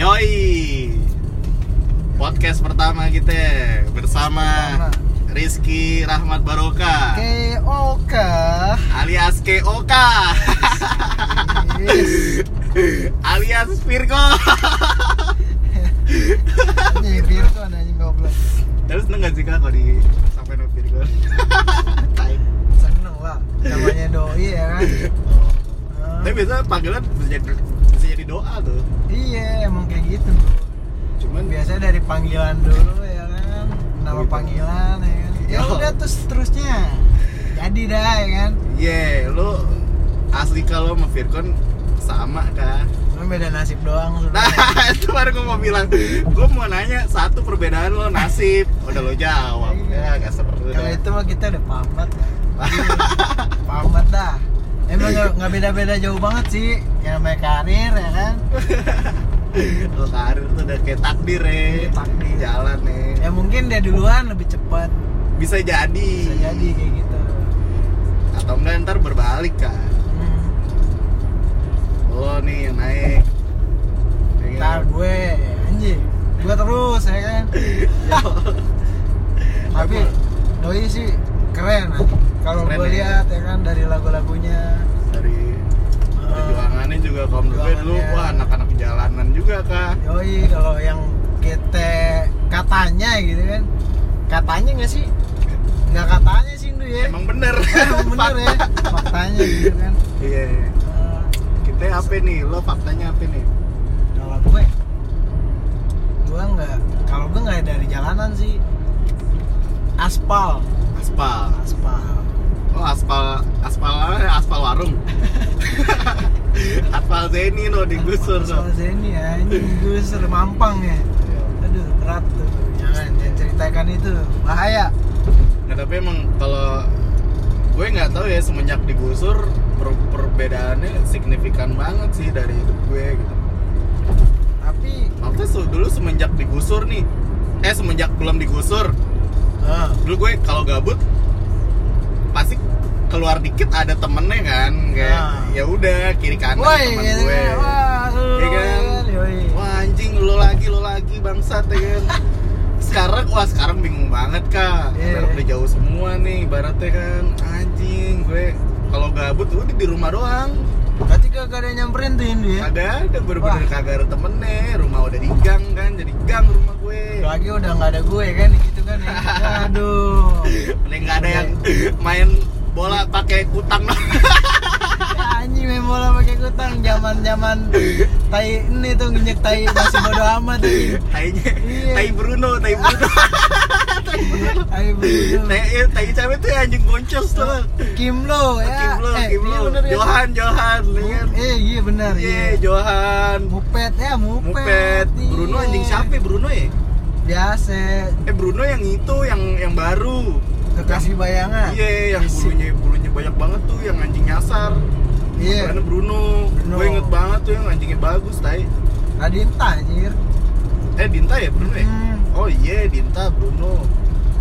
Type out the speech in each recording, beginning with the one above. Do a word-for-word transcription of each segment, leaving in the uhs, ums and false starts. Yoi, podcast pertama kita bersama pertama. Rizky Rahmat Baroka, Ke-O-Kah alias Ke-O-Kah, yes. Alias Firko. Ini Firko nanya goblok. Terus seneng gak sih kak kalau di sampai no Firko? Seneng lah, namanya doi ya kan. Oh. Tapi biasanya panggilan bisa jadi, bisa jadi doa tuh. Iya emang kayak gitu bro. Cuman biasanya dari panggilan dulu ya kan, nama gitu. Panggilan ya kan. Ya udah terus terusnya jadi dah ya kan. Iya, yeah, lu asli kalau sama Firkon sama kah? Lu beda nasib doang. Nah itu baru gue mau bilang, gue mau nanya satu perbedaan lo nasib, udah lo jawab. Ya nggak seperti itu. Kalau itu mah kita udah pamat lah. Pamat dah. Emang nggak beda-beda jauh banget sih, yang namanya karir ya kan. Kalau karir tuh udah kayak takdir ya, takdir jalan nih. Ya mungkin dia duluan lebih cepat. Bisa jadi. Bisa jadi kayak gitu. Atau enggak ntar berbalik kan. Hmm. Lo nih yang naik. Ntar gue anjing. Gue terus ya kan. Tapi doi sih keren. Kalau gue lihat ya kan dari lagu-lagunya. Dari perjuangannya juga kaum gue dulu, wah anak-anak jalanan juga kak. Yoi, kalau yang kita katanya gitu kan, katanya nggak sih? Nggak katanya sih itu ya. Emang bener. Emang bener ya. Faktanya gitu kan. Iya. Yeah. Uh, kita apa nih? Lo faktanya apa nih? Kalau gue, gue nggak. Kalau gue nggak dari jalanan sih. Aspal. Aspal. Aspal. Oh aspal, aspal aspal warung. Aspal Zeni lo digusur. Aspal Zeni ya, ini digusur Mampang ya. Aduh berat tuh, jangan jangan ceritakan itu, bahaya. Nah tapi emang kalau gue nggak tahu ya semenjak digusur per- perbedaannya signifikan banget sih dari hidup gue gitu. Tapi waktu itu dulu semenjak digusur nih, eh semenjak belum digusur, uh. dulu gue kalau gabut pasti keluar dikit ada temennya kan, kayak nah. Ya udah kiri kanan temen gitu gue, ya, wah, ya kan, yoi. Wah anjing lo lagi lo lagi bangsat ya kan. Sekarang wah sekarang bingung banget kak, yeah. Udah jauh semua nih, ibaratnya kan, anjing gue kalau gabut udah di rumah doang. Berarti kagak ada yang nyamperin tuh ini ya? Ada, ada bener-bener kagak ada temennya, rumah udah di gang kan, jadi gang rumah gue. Lagi udah nggak ada gue kan, gitu kan ya. Aduh. Mending nggak ada yang main bola pakai kutang. Ya, anjing main bola pakai kutang, zaman-zaman tai ini tuh nginjek tai masih bodo amat. Tainya, iya. Tai Bruno, tai Bruno. Tai Bruno. Tai Bruno. Tai, tai cewek tuh anjing boncos tuh. Kimlo ya. Kimlo, eh, Kimlo. Iya Johan, ya. Johan. Lihat. Eh, iya benar. Iya, yeah, Johan. Mupet ya, Mupet. Mupet. Iya. Bruno anjing siapa Bruno ya? Biasa. Eh, Bruno yang itu yang yang baru. Kekasih bayangan. Iya, yeah, yang bulunya bulunya banyak banget tuh yang anjing nyasar. Iya. Yeah. Bruno. Bruno. Gue inget banget tuh yang anjingnya bagus, tai. Adinta anjir. Eh, Dinta ya Bruno ya? Hmm. Oh iya, yeah, Dinta, Bruno.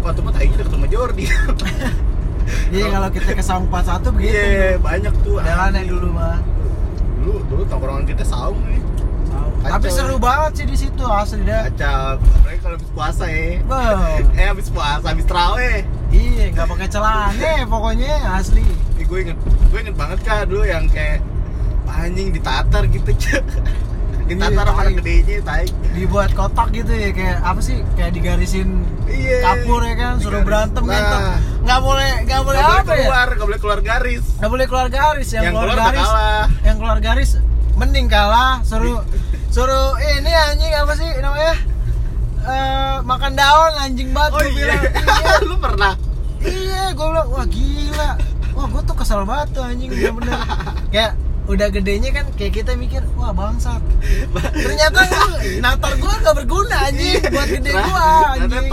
Wah, temen tadi kita ketemu Jordi. Iya, kalau kita ke Saung empat puluh satu begitu. Iya, yeah, banyak tuh. Jalannya dulu mah. Dulu, dulu tongkrongan kita Saung nih. Saung. Kacau. Tapi seru banget sih di situ asli dah. Kacau. Apalagi kalau habis puasa ya. eh, habis puasa, habis tarawih. Iya, enggak pakai celana pokoknya asli. Eh, gue inget, gue inget banget kah dulu yang kayak anjing ditatar gitu. Ditatar iya, orang gedenya, taik. Dibuat kotak gitu ya, kayak apa sih? Kayak digarisin iya, kapur ya kan, suruh berantem nah. Gitu. Enggak boleh, enggak boleh gak apa keluar, ya? Enggak boleh keluar garis. Enggak boleh keluar garis, yang, yang keluar garis. Kalah. Yang keluar garis mending kalah, suruh suruh eh, ini anjing apa sih namanya? Uh, makan daun anjing banget oh, iya. Bilang. Iya. Lu pernah? Iya, gue bilang wah gila. Wah, gue tuh kesal banget tuh anjing bener-bener. Kayak udah gedenya kan kayak kita mikir wah bangsat ternyata natar gua nggak berguna anjing buat gede gua anjing.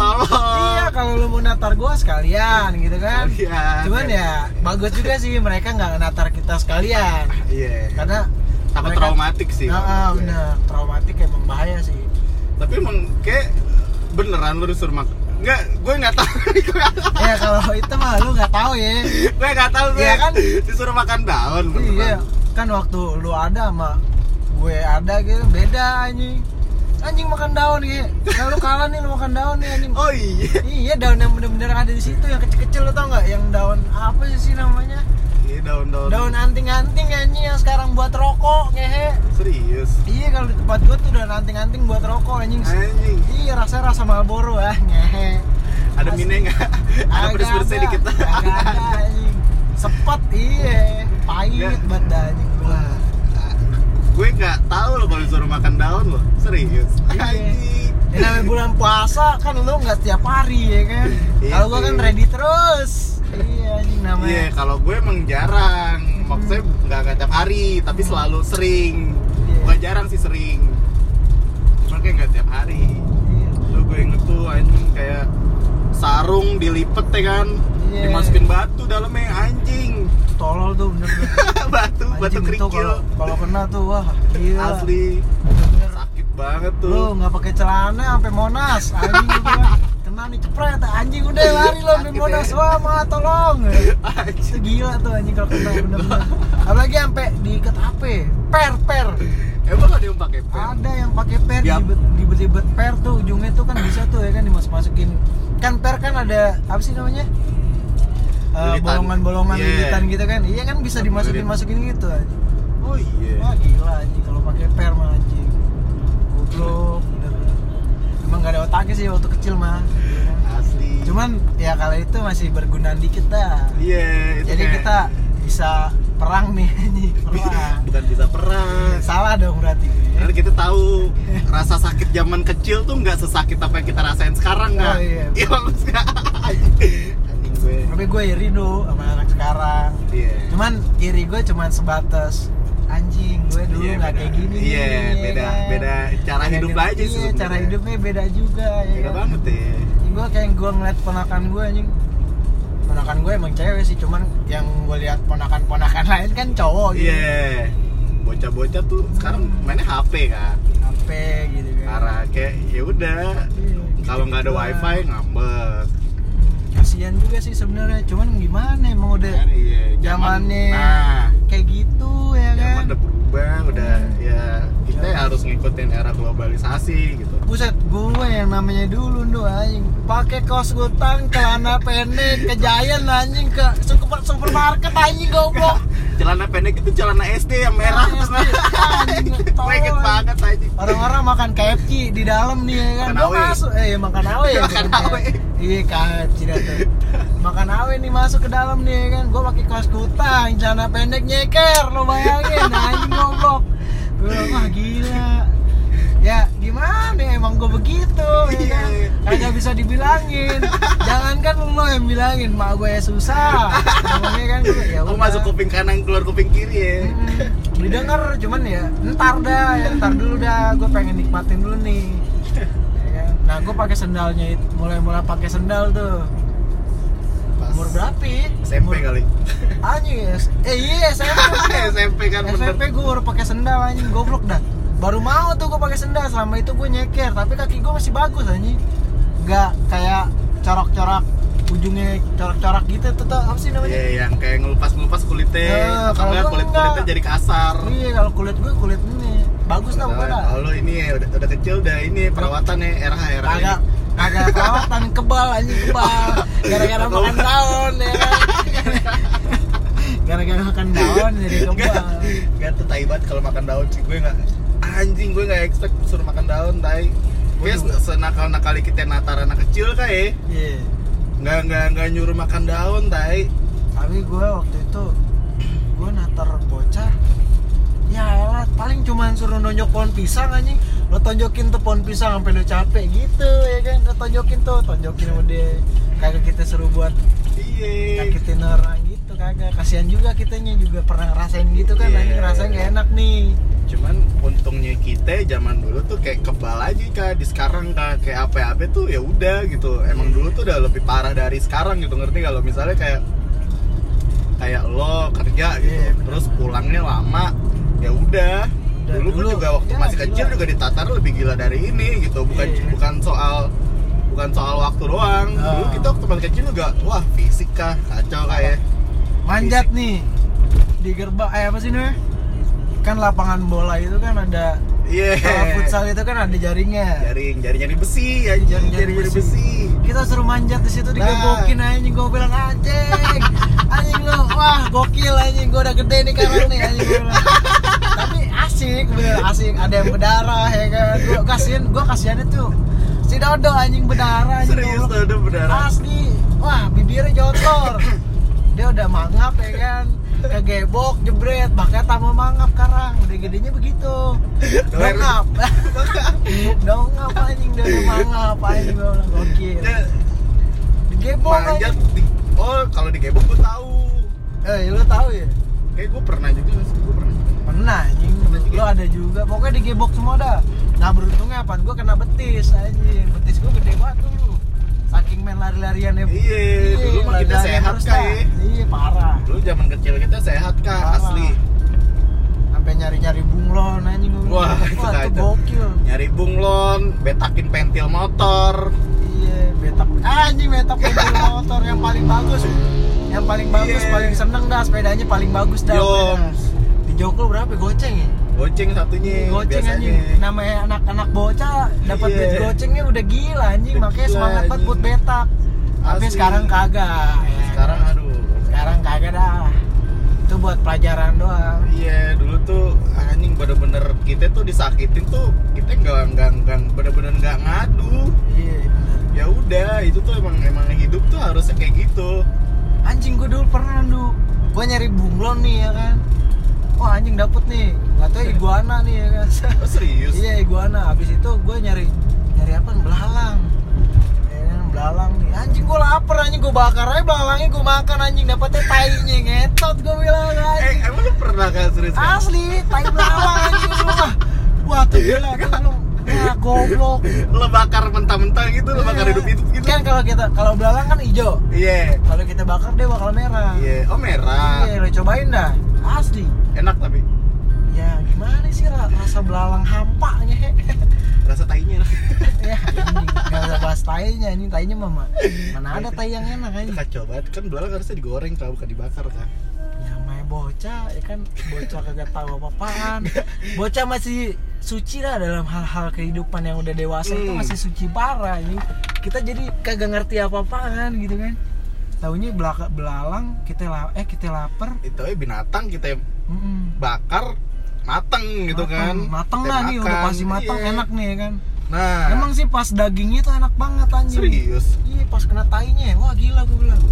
Iya kalau lu mau natar gua sekalian gitu kan sekalian. Cuman ya bagus juga sih mereka nggak natar kita sekalian yeah. Karena takut mereka, traumatik sih nah, bener traumatik emang bahaya sih tapi emang kayak beneran lu disuruh makan nggak, gue nggak tahu. Ya kalau itu mah lu nggak tahu ya gue nggak tahu ya kan disuruh makan daun beneran iya. Kan waktu lu ada sama gue ada gitu beda anjing anjing makan daun ya. Nah, lu kalah nih, lu makan daun nih anjing. Oh iya. Iya, daun yang bener-bener ada di situ yang kecil-kecil, lu tau enggak? Yang daun apa sih namanya? Iya, daun-daun. Daun anting-anting anjing yang sekarang buat rokok, ngehe. Serius? Iya, kalau di tempat gua tuh daun anting-anting buat rokok anjing. Anjing. Iya, rasanya rasa Marlboro ah, ngehe. Ada minenya enggak? Ada pedes-pedesnya dikit. Agak ada anjing. Sepet iya, pahit banget anjing. Wah. Gue nggak tahu lo kalau disuruh makan daun lo, serius. Anjing. Ya, namanya bulan puasa kan lo nggak setiap hari ya kan. Kalau gue kan ready terus. Iya anjing namanya. Iya, kalau gue emang jarang. Maksudnya nggak setiap hari, tapi selalu sering. Bukan jarang sih, sering. Cuma kayak nggak setiap hari. Lo gue inget tuh anjing kayak sarung dilipet ya kan, dimasukin batu dalamnya anjing. Tolol tuh bener-bener batu, anjing batu kerikil kalau kena tuh, wah gila asli bener. Sakit banget tuh lu gak pakai celana sampai Monas anjing juga kena nih cepret, anjing udah lari lo sampai Monas ya. Wah mah tolong itu gila tuh anjing kalau kena bener-bener apalagi sampe diikat H P per, per emang ada yang pakai per? Ada yang pakai per, dibet-dibet per tuh ujungnya tuh kan bisa tuh ya kan dimasuk-masukin kan per kan ada, apa sih namanya? Uh, bolongan-bolongan lilitan yeah. Gitu kan, iya kan bisa dimasukin-masukin gitu aja. Oh iya. Yeah. Wah gila anjing kalau pakai per mah anjing. Goblok. Emang gak ada otaknya sih waktu kecil mah. Asli. Cuman ya kalau itu masih berguna dikit dah. Iya. Yeah, jadi kayak... kita bisa perang nih anjing. Perang. Bukan bisa perang. Salah dong berarti. Karena kita tahu rasa sakit zaman kecil tuh nggak sesakit apa yang kita rasain sekarang nggak? Oh, iya. Iya bagus nggak? Tapi gue iri dulu sama anak sekarang. Yeah. Cuman iri gue cuman sebatas anjing gue dulu yeah, nggak kayak gini. Iya yeah, beda kan? Beda cara beda hidup, hidup aja sih. Iya, cara hidupnya beda juga. Beda ya, banget kan? Ya. Gue kayak gue ngeliat ponakan gue anjing. Ponakan gue emang cewek sih, cuman yang gue lihat ponakan-ponakan lain kan cowok. Iya. Gitu. Yeah. Bocah-bocah tuh sekarang mainnya H P kan. H P gitu kan. Parah kayak ya udah. Kalau nggak ada wifi ngambek. Kasian juga sih sebenarnya, cuman gimana emang udah nah, iya. Zamannya nah, kayak gitu ya kan. Zaman udah berubah, udah ya kita ya harus ngikutin era globalisasi gitu. Buset, gue yang namanya dulu ndo anjing. Pakai kaos kutang, celana pendek, ke Jain anjing ke supermarket anjing goblok. Celana pendek itu celana S D yang merah terus anjing. Pengen banget anjing. Orang-orang makan K F C di dalam nih ya kan. Gue masuk eh makan awe ya. Makan awe. Iya kan, tidak tuh. Makan awe nih masuk ke dalam nih kan. Gue pakai kaos kutang, celana pendek nyeker, lo bayangin anjing goblok. Gue mah gila. Ya gimana emang gue begitu ya kan? Kagak bisa dibilangin. Jangankan lo yang bilangin, mak gue ya susah. Namanya kan gue ya udah. Gue masuk kuping kanan, keluar kuping kiri ya. Hmm, didengar cuman ya ntar dah, ya, ntar dulu dah. Gue pengen nikmatin dulu nih. Nah, gue pakai sendalnya itu, mulai-mulai pakai sendal tuh. Pas umur berapa? S M P umur... kali. Anjing ya. Eh iya, S M P. S M P kan bener. S M P gue baru pakai sendal anjing, goblok dah. Baru mau tuh gue pakai sendal, selama itu gue nyeker, tapi kaki gue masih bagus anjing. Enggak kayak corak-corak ujungnya corak-corak gitu tuh apa sih namanya? Iya, yeah, yang kayak ngelupas-ngelupas kulitnya. Nah, kalau kulit kulitnya enggak jadi kasar. Iya, kalau kulit gue kulit ini. Bagus tau gue dah. Kalau ini ya, udah, udah kecil udah ini perawatan ya era-era ini. Agak perawatan kebal anjing kebal. Gara-gara makan daun ya kan. Gara-gara makan daun jadi kebal. Gak tuh tai banget kalau makan daun sih gue nggak. Anjing gue nggak expect suruh makan daun tai. Gue senakal-nakal kita natar anak kecil kayak. Iya. Nggak nggak nggak nyuruh makan daun tai. Tapi gue waktu itu gue natar bocah. Ya elah, paling cuman suruh nonjok pohon pisang anjing. Lo tonjokin tuh pohon pisang sampai lo capek gitu ya kan. Lo tonjokin tuh, tonjokin sama dia. Kagak kita suruh buat nyakitin orang gitu, kagak. Kasian juga kitanya juga pernah ngerasain gitu kan. Anjing rasanya gak enak nih. Cuman untungnya kita zaman dulu tuh kayak kebal aja Kak. Di sekarang Kak kayak apa-apa tuh ya udah gitu. Emang dulu tuh udah lebih parah dari sekarang gitu, ngerti kalau misalnya kayak kayak lo kerja gitu, yeah, terus pulangnya lama. Ya udah, dulu, dulu juga waktu ya, masih kecil gila. Juga ditatar lebih gila dari ini gitu, bukan yeah. bukan soal bukan soal waktu doang. Uh. Dulu kita waktu masih kecil juga, wah fisik kah kacau kayak manjat fisik. Nih di gerbang eh apa sih nih? Kan lapangan bola itu kan ada Iya. Yeah. Kalau futsal itu kan ada jaringnya. Jaring, jaring nyari besi, ya jaring nyari besi. besi. Kita suruh manjat di situ, nah. digebokin anjing, gua bilang anjing. Anjing lu, wah gokil anjing, gua udah gede nih sekarang nih anjing. Tapi asik, bener asik. Ada yang berdarah ya kan. Gua kasihan, gua kasihannya tuh si Dodo anjing berdarah anjing. Serius Dodo berdarah. Asli. Wah, bibirnya jontor. Dia udah mangap ya kan. Kegebok, jebret, makanya tambah mangap karang. Udah gedenya begitu. Dongap. Dongap anjing, udah mangap anjing, udah gokil. Digebok aja. Di, oh, kalau digebok gua tahu. Eh, lu tahu ya? Kayak gua pernah juga, gua pernah. Pernah anjing. Lu ada juga. Pokoknya digebok semua dah. Nah, beruntungnya apaan? Gua kena betis anjing. Betis gua gede banget tuh. Saking main lari-larian ya. Iya, dulu mah kita sehat kah. Iya, parah. Dulu zaman kecil kita sehat kah, parah. Asli. Sampai nyari-nyari bunglon anjing. Wah, itu gokil. Nyari bunglon, betakin pentil motor. Iya, betak anjing, betak pentil motor yang paling bagus. Yang paling bagus, yeah. paling seneng dah sepedanya paling bagus dah. Di Joko berapa goceng ya? Goceng satunya. Goceng anjing. Namanya anak-anak bocah dapat yeah. duit gocengnya udah gila anjing, makanya semangat banget buat betak. Tapi sekarang kagak. Ya. Sekarang aduh. Sekarang kagak dah. Itu buat pelajaran doang. Iya, yeah, dulu tuh anjing bener-bener kita tuh disakitin tuh, kita enggak enggak enggak bener-bener enggak ngadu. Iya. Yeah. Ya udah, itu tuh emang emang hidup tuh harusnya kayak gitu. Anjing gua dulu pernah dulu. Gua nyari bunglon nih ya kan. Wah oh, anjing dapet nih, nggak tahu iguana nih ya kan? Oh, serius? Iya iguana. Abis itu gue nyari nyari apa? Belalang. Eh, belalang nih. Anjing gue lapar anjing gue bakar aja belalangnya gue makan anjing dapetnya tainya ngetot gue bilang anjing. Eh, emang lu pernah kan serius? Asli, tai belalang anjing lu mah. Wah tuh gila lu. Wah goblok. Lu bakar mentah-mentah gitu, lu bakar hidup-hidup gitu. Kan kalau kita kalau belalang kan hijau. Iya. Yeah. Kalau kita bakar dia bakal merah. Iya. Yeah. Oh merah. Iya, yeah, lu cobain dah. Asli. Enak tapi ya gimana sih rasa belalang hampanya rasa tainya ya nggak usah bahas tainya ini tainya mama mana ada tai yang enak aja kacau banget kan belalang harusnya digoreng kalau bukan dibakar kan ya main bocah ya kan bocah kagak tahu apa-apaan bocah masih suci lah dalam hal-hal kehidupan yang udah dewasa hmm. itu masih suci parah ini kita jadi kagak ngerti apa-apaan gitu kan taunya belaka, belalang kita la, eh kita lapar itu eh binatang kita Mm-mm. bakar mateng gitu mateng, kan mateng lah nih udah pasti mateng yeah. enak nih kan nah emang sih pas dagingnya tuh enak banget anjing serius iya pas kena tainya wah gila gue bilang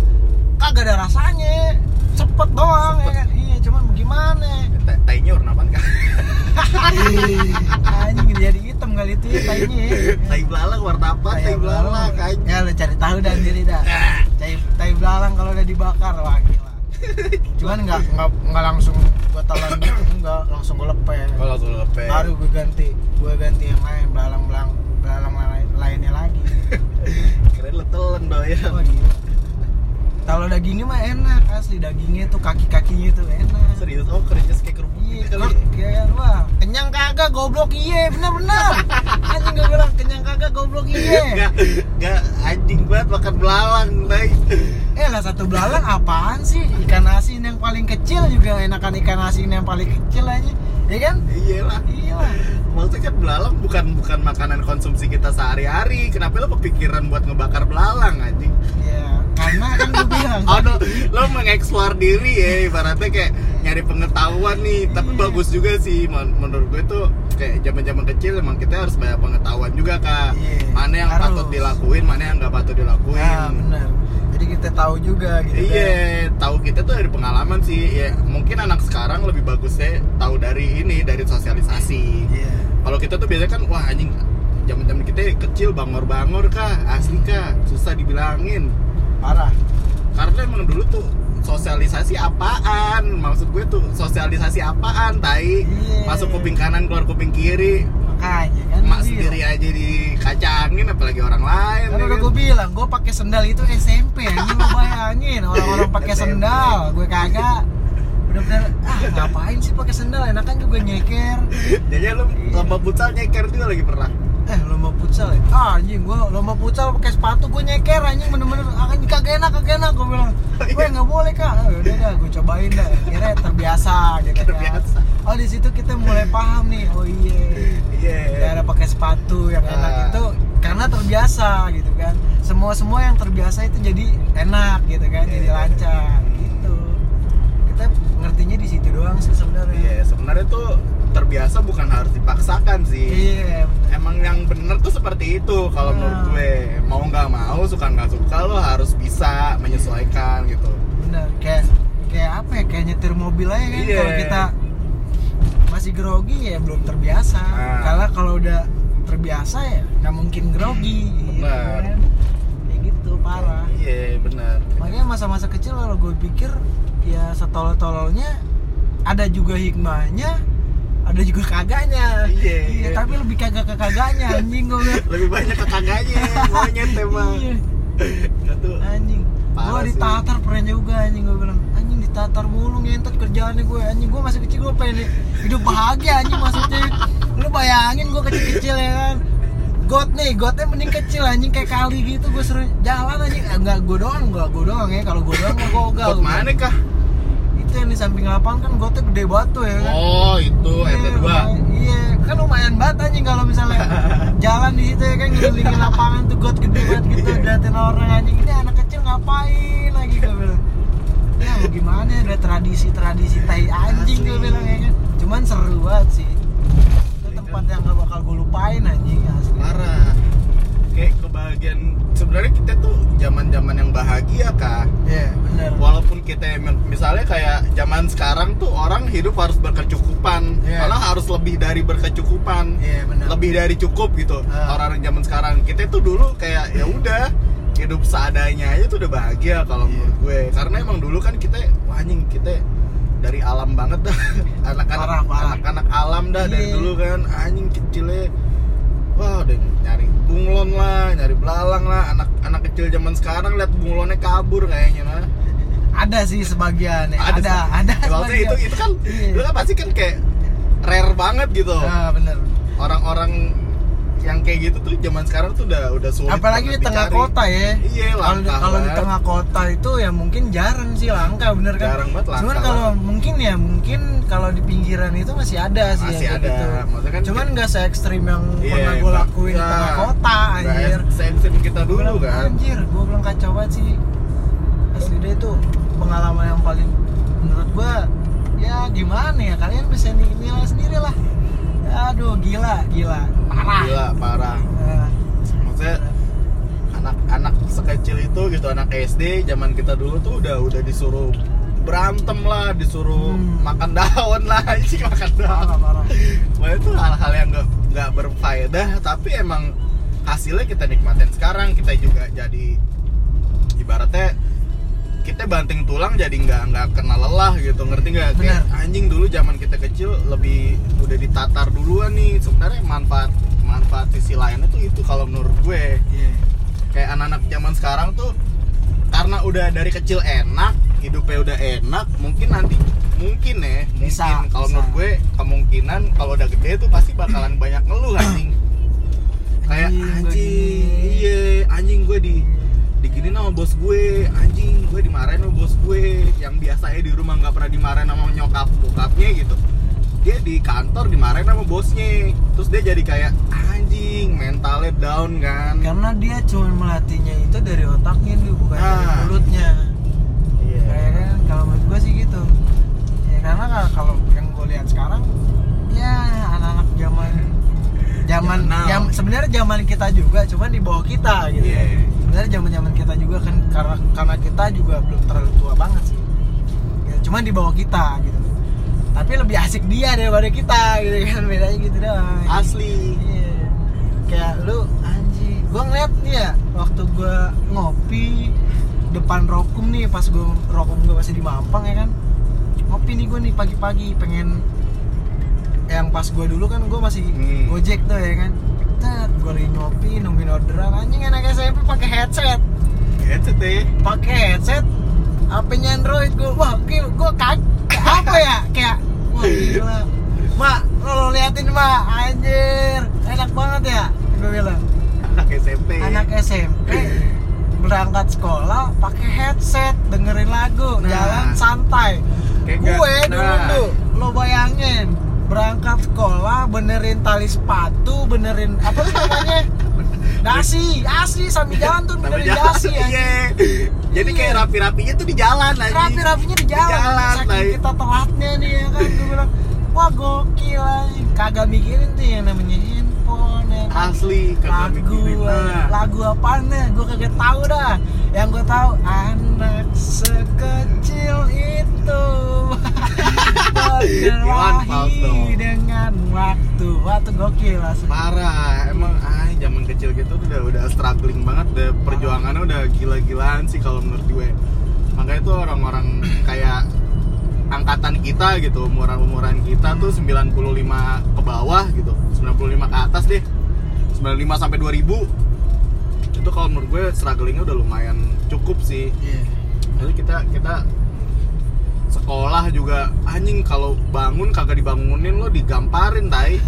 kagak ada rasanya cepet doang cepet. Ya kan iya cuman gimana tainya warna apaan kan anjing jadi hitam kali itu ya tainya tai belalang warna apa tai belalang kayaknya ya lu cari tahu dan diri dah tai tai belalang kalau udah dibakar wah gila cuman nggak nggak langsung gua telan gitu nggak langsung gua lepeh oh, langsung lepeh baru gua ganti gua ganti yang lain belalang belalang belalang lainnya lagi keren lu telan doyan oh, kalau dagingnya mah enak asli dagingnya tuh kaki kakinya tuh enak serius oh kerennya kayak kerupuk iya wah kenyang kagak goblok iye bener bener anjing gak bilang kenyang kagak goblok iye nggak nggak anjing banget makan belalang lagi eh lah satu belalang apaan sih ikan asin yang paling kecil juga enakan ikan asin yang paling kecil aja ya kan iyalah iyalah maksudnya kan belalang bukan bukan makanan konsumsi kita sehari-hari kenapa lo kepikiran buat ngebakar belalang anjing iya karena kan gue bilang oh, no. lo mengeksplor diri ya ibaratnya kayak nyari pengetahuan nih tapi iya. bagus juga sih menurut gue tuh kayak zaman-zaman kecil emang kita harus banyak pengetahuan juga kak iya. mana yang harus. patut dilakuin mana yang nggak patut dilakuin ya benar jadi kita tahu juga gitu iya kan? Tahu kita tuh dari pengalaman sih ya mungkin anak sekarang lebih bagusnya tahu dari ini dari sosialisasi iya. kalau kita tuh biasanya kan wah anjing zaman-zaman kita kecil bangor-bangor kak asli kak susah dibilangin parah karena emang dulu tuh sosialisasi apaan maksud gue tuh sosialisasi apaan tai yeah. masuk kuping kanan keluar kuping kiri makanya kan mak sendiri iya. aja dikacangin apalagi orang lain kan udah gue bilang gue pakai sendal itu S M P anjing lo bayangin orang-orang pakai sendal gue kagak bener-bener ah ngapain sih pakai sendal enakan juga nyeker jadi lo lomba futsal nyeker juga lagi pernah eh lomba futsal ya? Ah anjing gua lomba futsal pakai sepatu gua nyeker anjing bener-bener akan kagak enak kagak enak gua bilang gue nggak boleh kak oh, udah dah gua cobain dah akhirnya terbiasa gitu terbiasa kan. Oh di situ kita mulai paham nih oh iya sepatu yang enak nah. itu karena terbiasa gitu kan. Semua-semua yang terbiasa itu jadi enak gitu kan, yeah, jadi yeah, lancar yeah. gitu. Kita ngertinya di situ doang sih sebenarnya. Iya, yeah, sebenarnya tuh terbiasa bukan harus dipaksakan sih. Iya. Yeah, emang yang bener tuh seperti itu kalau yeah. menurut gue. Mau nggak mau, suka nggak suka lo harus bisa menyesuaikan gitu. Bener, kayak kayak apa ya, kayak nyetir mobil aja kan yeah. kalau kita masih grogi ya belum terbiasa. Nah. Karena kalau udah terbiasa ya nggak mungkin grogi. Benar. Ya, kayak gitu parah. Iya yeah, benar. Makanya masa-masa kecil kalau gue pikir ya setolol-tololnya ada juga hikmahnya, ada juga kagaknya. Iya. Yeah, yeah, yeah. Tapi lebih kagak ke kagaknya anjing gue. Lebih banyak ke kagaknya. Monyet emang. Iya. Satu. Anjing. Gue ditatar pernah juga anjing gue bilang. Tatar mulu ngentot kerjaannya gue anjing, gue masih kecil gue pengen hidup bahagia anjing, maksudnya lu bayangin gue kecil-kecil ya kan, got nih gotnya mending kecil anjing kayak kali gitu, gue seru jalan anjing enggak gue doang enggak gue doang ya kalau gue doang gue ogah got mana kah itu yang di samping lapang kan gotnya gede batu ya kan, oh itu R T dua iya kan lumayan banget anjing kalau misalnya jalan di situ ya kan ngelilingin lapangan tuh got gede banget gitu diliatin orang anjing, ini anak kecil ngapain lagi gue bilang. Ya mau gimana, ada tradisi-tradisi tai anjing gue bilang ya kan. Cuman seru banget sih. Itu tempat yang gak bakal gue lupain anjing asli. Parah. Kayak kebahagiaan. Sebenarnya kita tuh zaman-zaman yang bahagia kah? Iya yeah, benar. Walaupun kita misalnya kayak zaman sekarang tuh orang hidup harus berkecukupan. Yeah. Malah harus lebih dari berkecukupan. Iya yeah, benar. Lebih dari cukup gitu. Uh. Orang-orang zaman sekarang. Kita tuh dulu kayak ya udah hidup seadanya aja tuh udah bahagia kalau yeah. menurut gue. Karena emang dulu kan kita wah anjing kita dari alam banget dah. Anak-anak anak-anak alam dah yeah. dari dulu kan anjing kecilnya. Wah, udah nyari bunglon lah, nyari belalang lah. Anak-anak kecil zaman sekarang lihat bunglonnya kabur kayaknya mah. Ada sih sebagian ya. Ada ada. ada sebagian. itu itu kan yeah. dulu kan pasti kan kayak rare banget gitu. Nah, bener. Orang-orang yang kayak gitu tuh zaman sekarang tuh udah udah sulit. Apalagi di tengah dicari. Kota ya. Iya, langka. Kalau di tengah kota itu ya mungkin jarang sih langka, bener kan? Jarang banget langka. Cuman kalau mungkin ya mungkin kalau di pinggiran itu masih ada sih masih ya, ada. Gitu. Kan cuman nggak se ekstrim yang iya, pernah gue lakuin di tengah kota anjir. Se ekstrim kita dulu bilang, kan. Anjir, gue belum kacau banget sih. Asli deh itu pengalaman yang paling menurut gue ya gimana ya, kalian bisa nilai sendiri lah. Aduh gila, gila, parah. Gila, parah. Uh, Maksudnya anak-anak sekecil itu gitu, anak S D zaman kita dulu tuh udah udah disuruh berantem lah, disuruh hmm. makan daun lah, sih makan daun. Parah, parah. Wah, itu hal-hal yang nggak nggak berfaedah, tapi emang hasilnya kita nikmatin sekarang, kita juga jadi ibaratnya kita banting tulang jadi nggak nggak kena lelah gitu, ngerti nggak? Kayak anjing dulu zaman kita kecil lebih udah ditatar duluan nih. Sebenarnya manfaat manfaat sisi lainnya tuh itu kalau menurut gue. Yeah. Kayak anak-anak zaman sekarang tuh karena udah dari kecil enak, hidupnya udah enak, mungkin nanti mungkin ya bisa, mungkin kalau menurut gue kemungkinan kalau udah gede tuh pasti bakalan banyak ngeluh anjing. Kayak anjing, iya anjing gue di diginin sama bos gue, anjing gue dimarahin sama bos gue yang biasanya di rumah nggak pernah dimarahin sama nyokap bokapnya gitu, dia di kantor dimarahin sama bosnya, terus dia jadi kayak anjing mentalnya down kan, karena dia cuma melatihnya itu dari otaknya dia bukan nah. dari mulutnya. Iya yeah. Kayak kan kalau menurut gue sih gitu ya, karena kalau yang gue lihat sekarang ya anak-anak zaman zaman jam, sebenarnya zaman kita juga cuman di bawah kita gitu yeah. Sebenarnya zaman-zaman kita juga kan karena karena kita juga belum terlalu tua banget sih. Ya, cuman di bawah kita gitu. Tapi lebih asik dia daripada kita gitu kan, bedanya gitu doang. Asli. Yeah. Kayak lu anjing. Gua ngeliat nih ya waktu gua ngopi depan Rokum nih, pas gua Rokum gua masih di Mampang ya kan. Ngopi nih gua nih pagi-pagi pengen yang pas gua dulu kan gua masih hmm. Gojek tuh ya kan. Gue lagi ngopi, nungguin orderan anjing anak S M P pakai headset headset deh pakai headset H P-nya Android, gue wah gue kaget apa ya, kayak wah gila mak, lo liatin mak, anjir enak banget ya, gue bilang anak S M P anak S M P berangkat sekolah pakai headset, dengerin lagu, nah. jalan santai gue nah. dulu tuh, lo bayangin berangkat sekolah benerin tali sepatu, benerin apa namanya? Dasi, asli sambil jalan tuh benerin dasi ya. Iya. Jadi iya. Kayak rapi-rapinya tuh di jalan aja. Rapi-rapinya di jalan. Di jalan saking kita telatnya nih ya kan. Gue bilang, wah gokil aja. Kagak mikirin tuh yang namanya handphone. Ya. Asli kagak mikirin. Nah. Lagu apaan ya? Gue kagak tahu dah. Yang gue tahu anak sekecil itu. Berlahi dengan waktu. Waktu gokil asli. Parah. Emang ah zaman kecil gitu udah udah struggling banget, udah perjuangannya udah gila-gilaan sih kalau menurut gue. Makanya tuh orang-orang kayak angkatan kita gitu, umuran-umuran kita tuh sembilan puluh lima ke bawah gitu. sembilan puluh lima ke atas deh. sembilan puluh lima sampai dua ribu. Itu kalau menurut gue strugglingnya udah lumayan cukup sih. Jadi kita kita sekolah juga anjing, kalau bangun kagak dibangunin lo digamparin tai.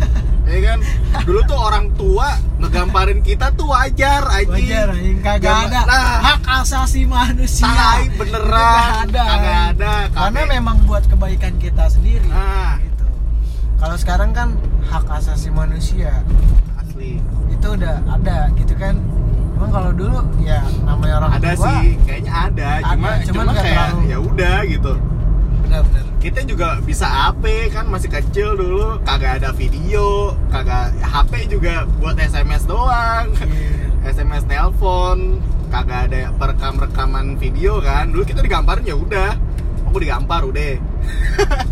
Ya kan? Dulu tuh orang tua ngegamparin kita tuh wajar anjing. Wajar anjing, kagak ada. Nah, hak asasi manusia. Tai beneran. Kagak ada. Kagak ada. Kagak. Karena memang buat kebaikan kita sendiri. Nah, gitu. Kalau sekarang kan hak asasi manusia asli. Itu udah ada gitu kan. Emang kalau dulu ya namanya orang ada tua. Ada sih, kayaknya ada. ada. Cuma cuma kayak ya udah gitu. Benar-benar. Kita juga bisa H P kan, masih kecil dulu, kagak ada video, kagak H P juga buat S M S doang, yeah. S M S nelpon, kagak ada perekam-rekaman video kan. Dulu kita digamparin ya udah, aku digampar udah.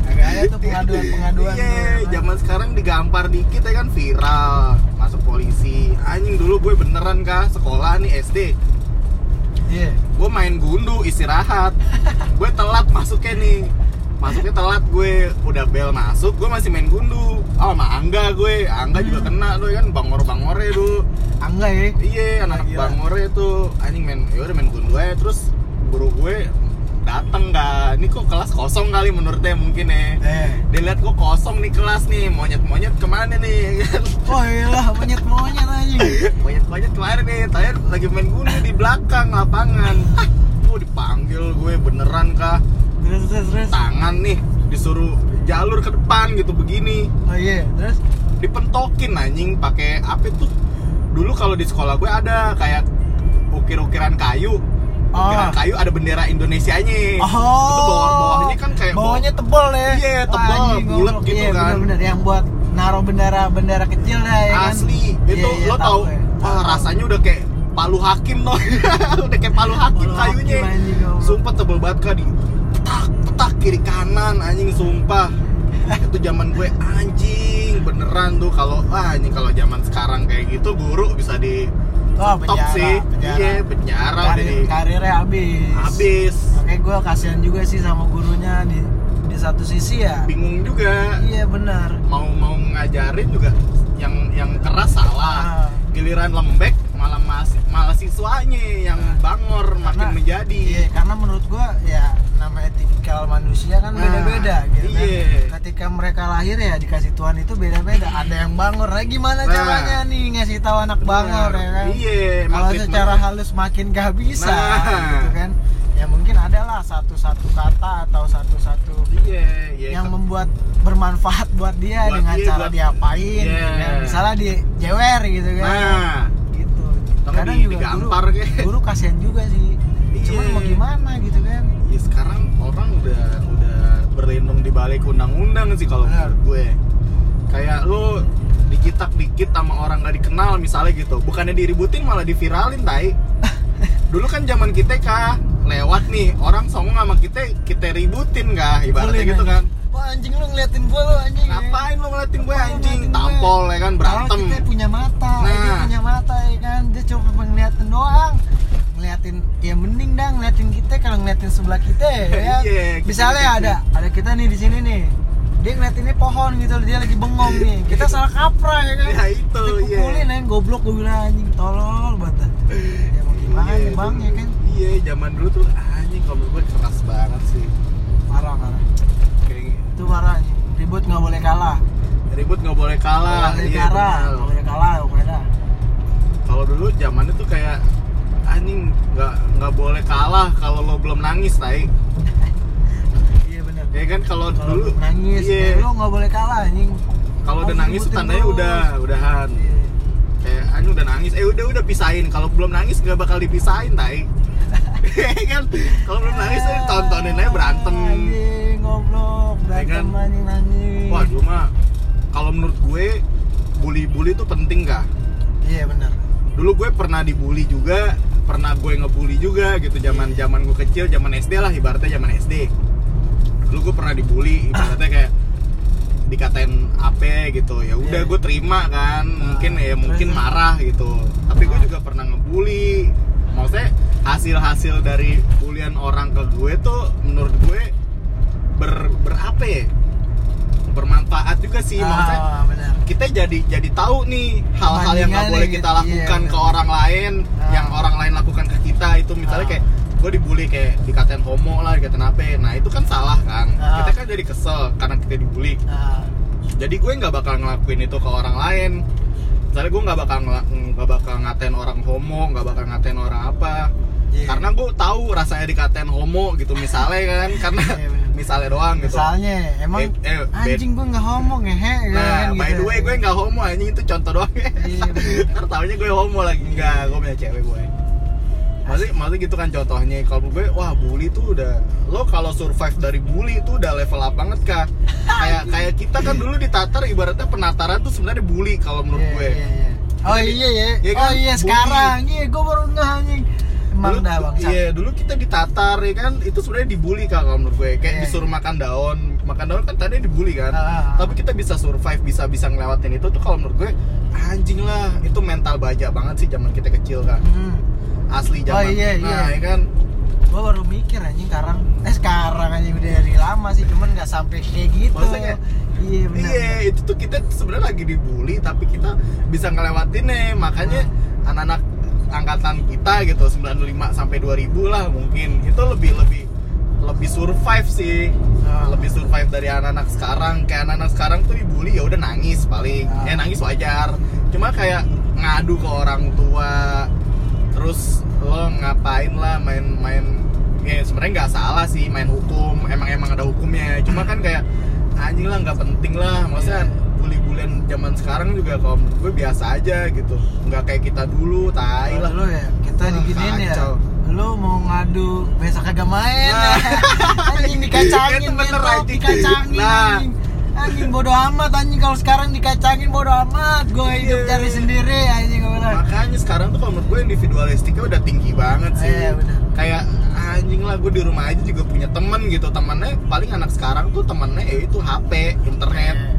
Kagak ada tuh pengaduan-pengaduan. Iya, yeah, zaman sekarang digampar dikit ya kan viral, masuk polisi. Anjing dulu gue beneran kah sekolah nih S D. Iya. Yeah. Gue main gundu istirahat. Gue telat masuknya nih. Masuknya telat gue, udah bel masuk, gue masih main gundu. Oh, sama Angga gue, Angga hmm. juga kena tuh kan, bangor-bangornya dulu Angga ya? Iya, anak-anak bangornya tuh, anjing main, yaudah main gundu aja. Terus guru gue dateng gak, ini kok kelas kosong kali menurutnya mungkin ya eh. Dia liat gue kosong nih kelas nih, monyet-monyet kemana nih kan? Oh iyalah, monyet-monyet aja. Monyet-monyet kemana nih, tanya lagi main gundu di belakang lapangan. Oh dipanggil gue, beneran kah? Terus, terus, terus. Tangan nih disuruh jalur ke depan gitu begini. Oh iya, yeah. Terus dipentokin anjing pakai apa tuh? Dulu kalau di sekolah gue ada kayak ukir-ukiran kayu. Oh. Ukiran kayu ada bendera Indonesianya. Oh. Itu bawah-bawahnya kan kayak bawahnya bawah. Tebal ya. Iya, yeah, tebal, bulat gitu yeah, kan. Bener-bener yang buat naruh bendera-bendera kecil lah ya. Asli. Kan? Itu yeah, lo tahu ya. Wah, rasanya udah kayak palu hakim loh. Udah kayak palu hakim palu kayunya. Hakim, sumpah tebel banget kan di petak, petak kiri kanan anjing sumpah. Itu zaman gue anjing beneran tuh kalau anjing kalau zaman sekarang kayak gitu guru bisa di oh, stop penjara, sih. Penjara. Iya, penjara Karir, udah di karirnya habis. Habis. Oke, gue kasihan juga sih sama gurunya di di satu sisi ya. Bingung juga. Iya, benar. Mau mau ngajarin juga yang yang keras salah. Ah. Giliran lembek malah masih malah siswanya yang bangor karena, makin menjadi. Iya, karena menurut gue ya namanya tipikal manusia kan nah, beda-beda gitu iya. Kan ketika mereka lahir ya dikasih Tuhan itu beda-beda, ada yang bangor ya gimana nah, caranya nih ngasih tahu anak bangor ya kan iya, kalau secara halus makin gak bisa nah, gitu kan ya mungkin adalah satu-satu kata atau satu-satu iya, iya, yang kan. Membuat bermanfaat buat dia buat dengan dia, cara buat, diapain iya. Gitu kan. Misalnya di jewer gitu kan nah, gitu kadang di, juga guru, guru kasihan juga sih iya. Cuman mau gimana gitu kan. Ya, sekarang orang udah udah berlindung di balik undang-undang sih kalau menurut gue. Kayak lu dikitak dikit sama orang gak dikenal misalnya gitu. Bukannya diributin malah diviralin tai. Dulu kan zaman kita kah lewat nih orang songong sama kita kita ributin kah ibaratnya Boleh, gitu kan. Wah anjing lu ngeliatin gue lu anjing. Ngapain ya? Lu ngeliatin gue anjing? Ngeliatin tampol gue. Ya kan berantem. Kalau kita punya mata, nah. Dia punya mata ya kan. Dia cuma ngeliatin doang. Ngeliatin ya mending dah ngeliatin kita kalau ngeliatin sebelah kita ya. Yeah, misalnya gitu. ada ada kita nih di sini nih. Dia ngeliatinnya pohon gitu, dia lagi bengong nih. Kita salah kaprah ya kan. Ya itu ya. Dipukulin yeah. Ya goblok gue bilang anjing tolol banget. Ya mau gimana yeah, nih Bang ya kan. Iya, yeah, zaman dulu tuh anjing kalau gue keras banget sih. Parah-parah. Kayak itu parah anjing. Ribut enggak boleh kalah. Ribut enggak boleh kalah. Iya. Enggak boleh kalah, pokoknya. Kalau dulu zamannya tuh kayak anjing nggak nggak boleh kalah kalau lo belum nangis tai. Iya benar. Ya kan kalau dulu nangis, yeah. Lu nggak boleh kalah anjing. Kalau udah nangis tandanya udah udahan. Yeah. Kayak anjing udah nangis, eh udah udah pisahin. Kalau belum nangis nggak bakal dipisahin, tai. Kan kalau belum nangis tuh tontonin aja berantem. Anjing ngoblok, berantem anjing nangis. Wah, cuma kalau menurut gue bully-bully tuh penting kah? Iya, yeah, benar. Dulu gue pernah dibully juga, pernah gue ngebully juga gitu zaman-zaman gue kecil, zaman S D lah ibaratnya zaman S D. Dulu gue pernah dibully ibaratnya kayak dikatain apa gitu, ya udah yeah. Gue terima kan, mungkin ya mungkin marah gitu. Tapi gue juga pernah ngebully. Maksudnya hasil-hasil dari bulian orang ke gue tuh menurut gue ber berapa ya? Bermanfaat juga sih, oh, maksudnya bener. Kita jadi jadi tahu nih hal-hal yang nggak boleh kita lakukan iya, ke orang lain, oh. Yang orang lain lakukan ke kita itu misalnya oh. Kayak gue dibully kayak dikatain homo lah, dikatain apa, nah itu kan salah kan, oh. Kita kan jadi kesel karena kita dibully, oh. Jadi gue nggak bakal ngelakuin itu ke orang lain, misalnya gue nggak bakal nggak bakal ngatain orang homo, nggak bakal ngatain orang apa, yeah. Karena gue tahu rasanya dikatain homo gitu misalnya kan, karena yeah, misalnya doang gitu. Misalnya, emang eh, eh, anjing gue nggak homo ngehe. Nah, gitu. By the way gue nggak homo, anjing itu contoh doang. Ntar taunya gue homo lagi, nggak, gue punya cewek gue. Maksudnya, maksudnya gitu kan contohnya. Kalau gue, wah bully tuh udah, lo kalau survive dari bully itu udah level up banget kah? Kayak kayak kita kan dulu ditatar, ibaratnya penataran tuh sebenarnya bully kalau menurut yeah, gue. Yeah, yeah. Oh jadi, iya ya, ya kan, oh iya bully. Sekarang, iya gue baru nggak anjing. Dulu, dah, iya, dulu kita ditatar ya kan, itu sebenarnya dibully kan kalau menurut gue. Kayak yeah. Disuruh makan daun, makan daun kan tadi dibully kan. Ah. Tapi kita bisa survive, bisa bisa ngelewatin itu tuh kalau menurut gue anjing lah. Itu mental baja banget sih zaman kita kecil kan. Hmm. Asli zaman. Oh, iya, iya. Nah, ya kan. Gue baru mikir anjing sekarang. Eh sekarang anjing udah dari lama sih, cuman nggak sampai kayak gitu. Maksudnya, iya, benar. Iya, itu tuh kita sebenarnya lagi dibully tapi kita bisa ngelewatin nih. Makanya hmm. anak-anak angkatan kita gitu sembilan puluh lima sampai dua ribu lah mungkin itu lebih lebih lebih survive sih, nah. Lebih survive dari anak-anak sekarang. Kayak anak-anak sekarang tuh dibully ya udah nangis paling, nah. Ya nangis wajar. Cuma kayak ngadu ke orang tua, terus lo ngapain lah main-main. Ya sebenarnya nggak salah sih main hukum, emang-emang ada hukumnya. Cuma kan kayak anjing lah nggak penting lah, maksudnya. Yeah. Bully-bullyan zaman sekarang juga kalau menurut gue biasa aja gitu, nggak kayak kita dulu, tai lah. Lu ya, kita nah, diginiin kacau. Ya, lu mau ngadu besok agak main, nah. Anjing dikacangin, bentrok, dikacangin, nah. Anjing bodo amat, anjing kalau sekarang dikacangin bodo amat, gue hidup yeah. Cari sendiri, anjing bener. Makanya sekarang tuh kalau menurut gue individualistiknya udah tinggi banget sih, eh, bener. Kayak anjing lah gue di rumah aja juga punya temen gitu, temennya paling anak sekarang tuh temennya ya itu H P, internet. Eh.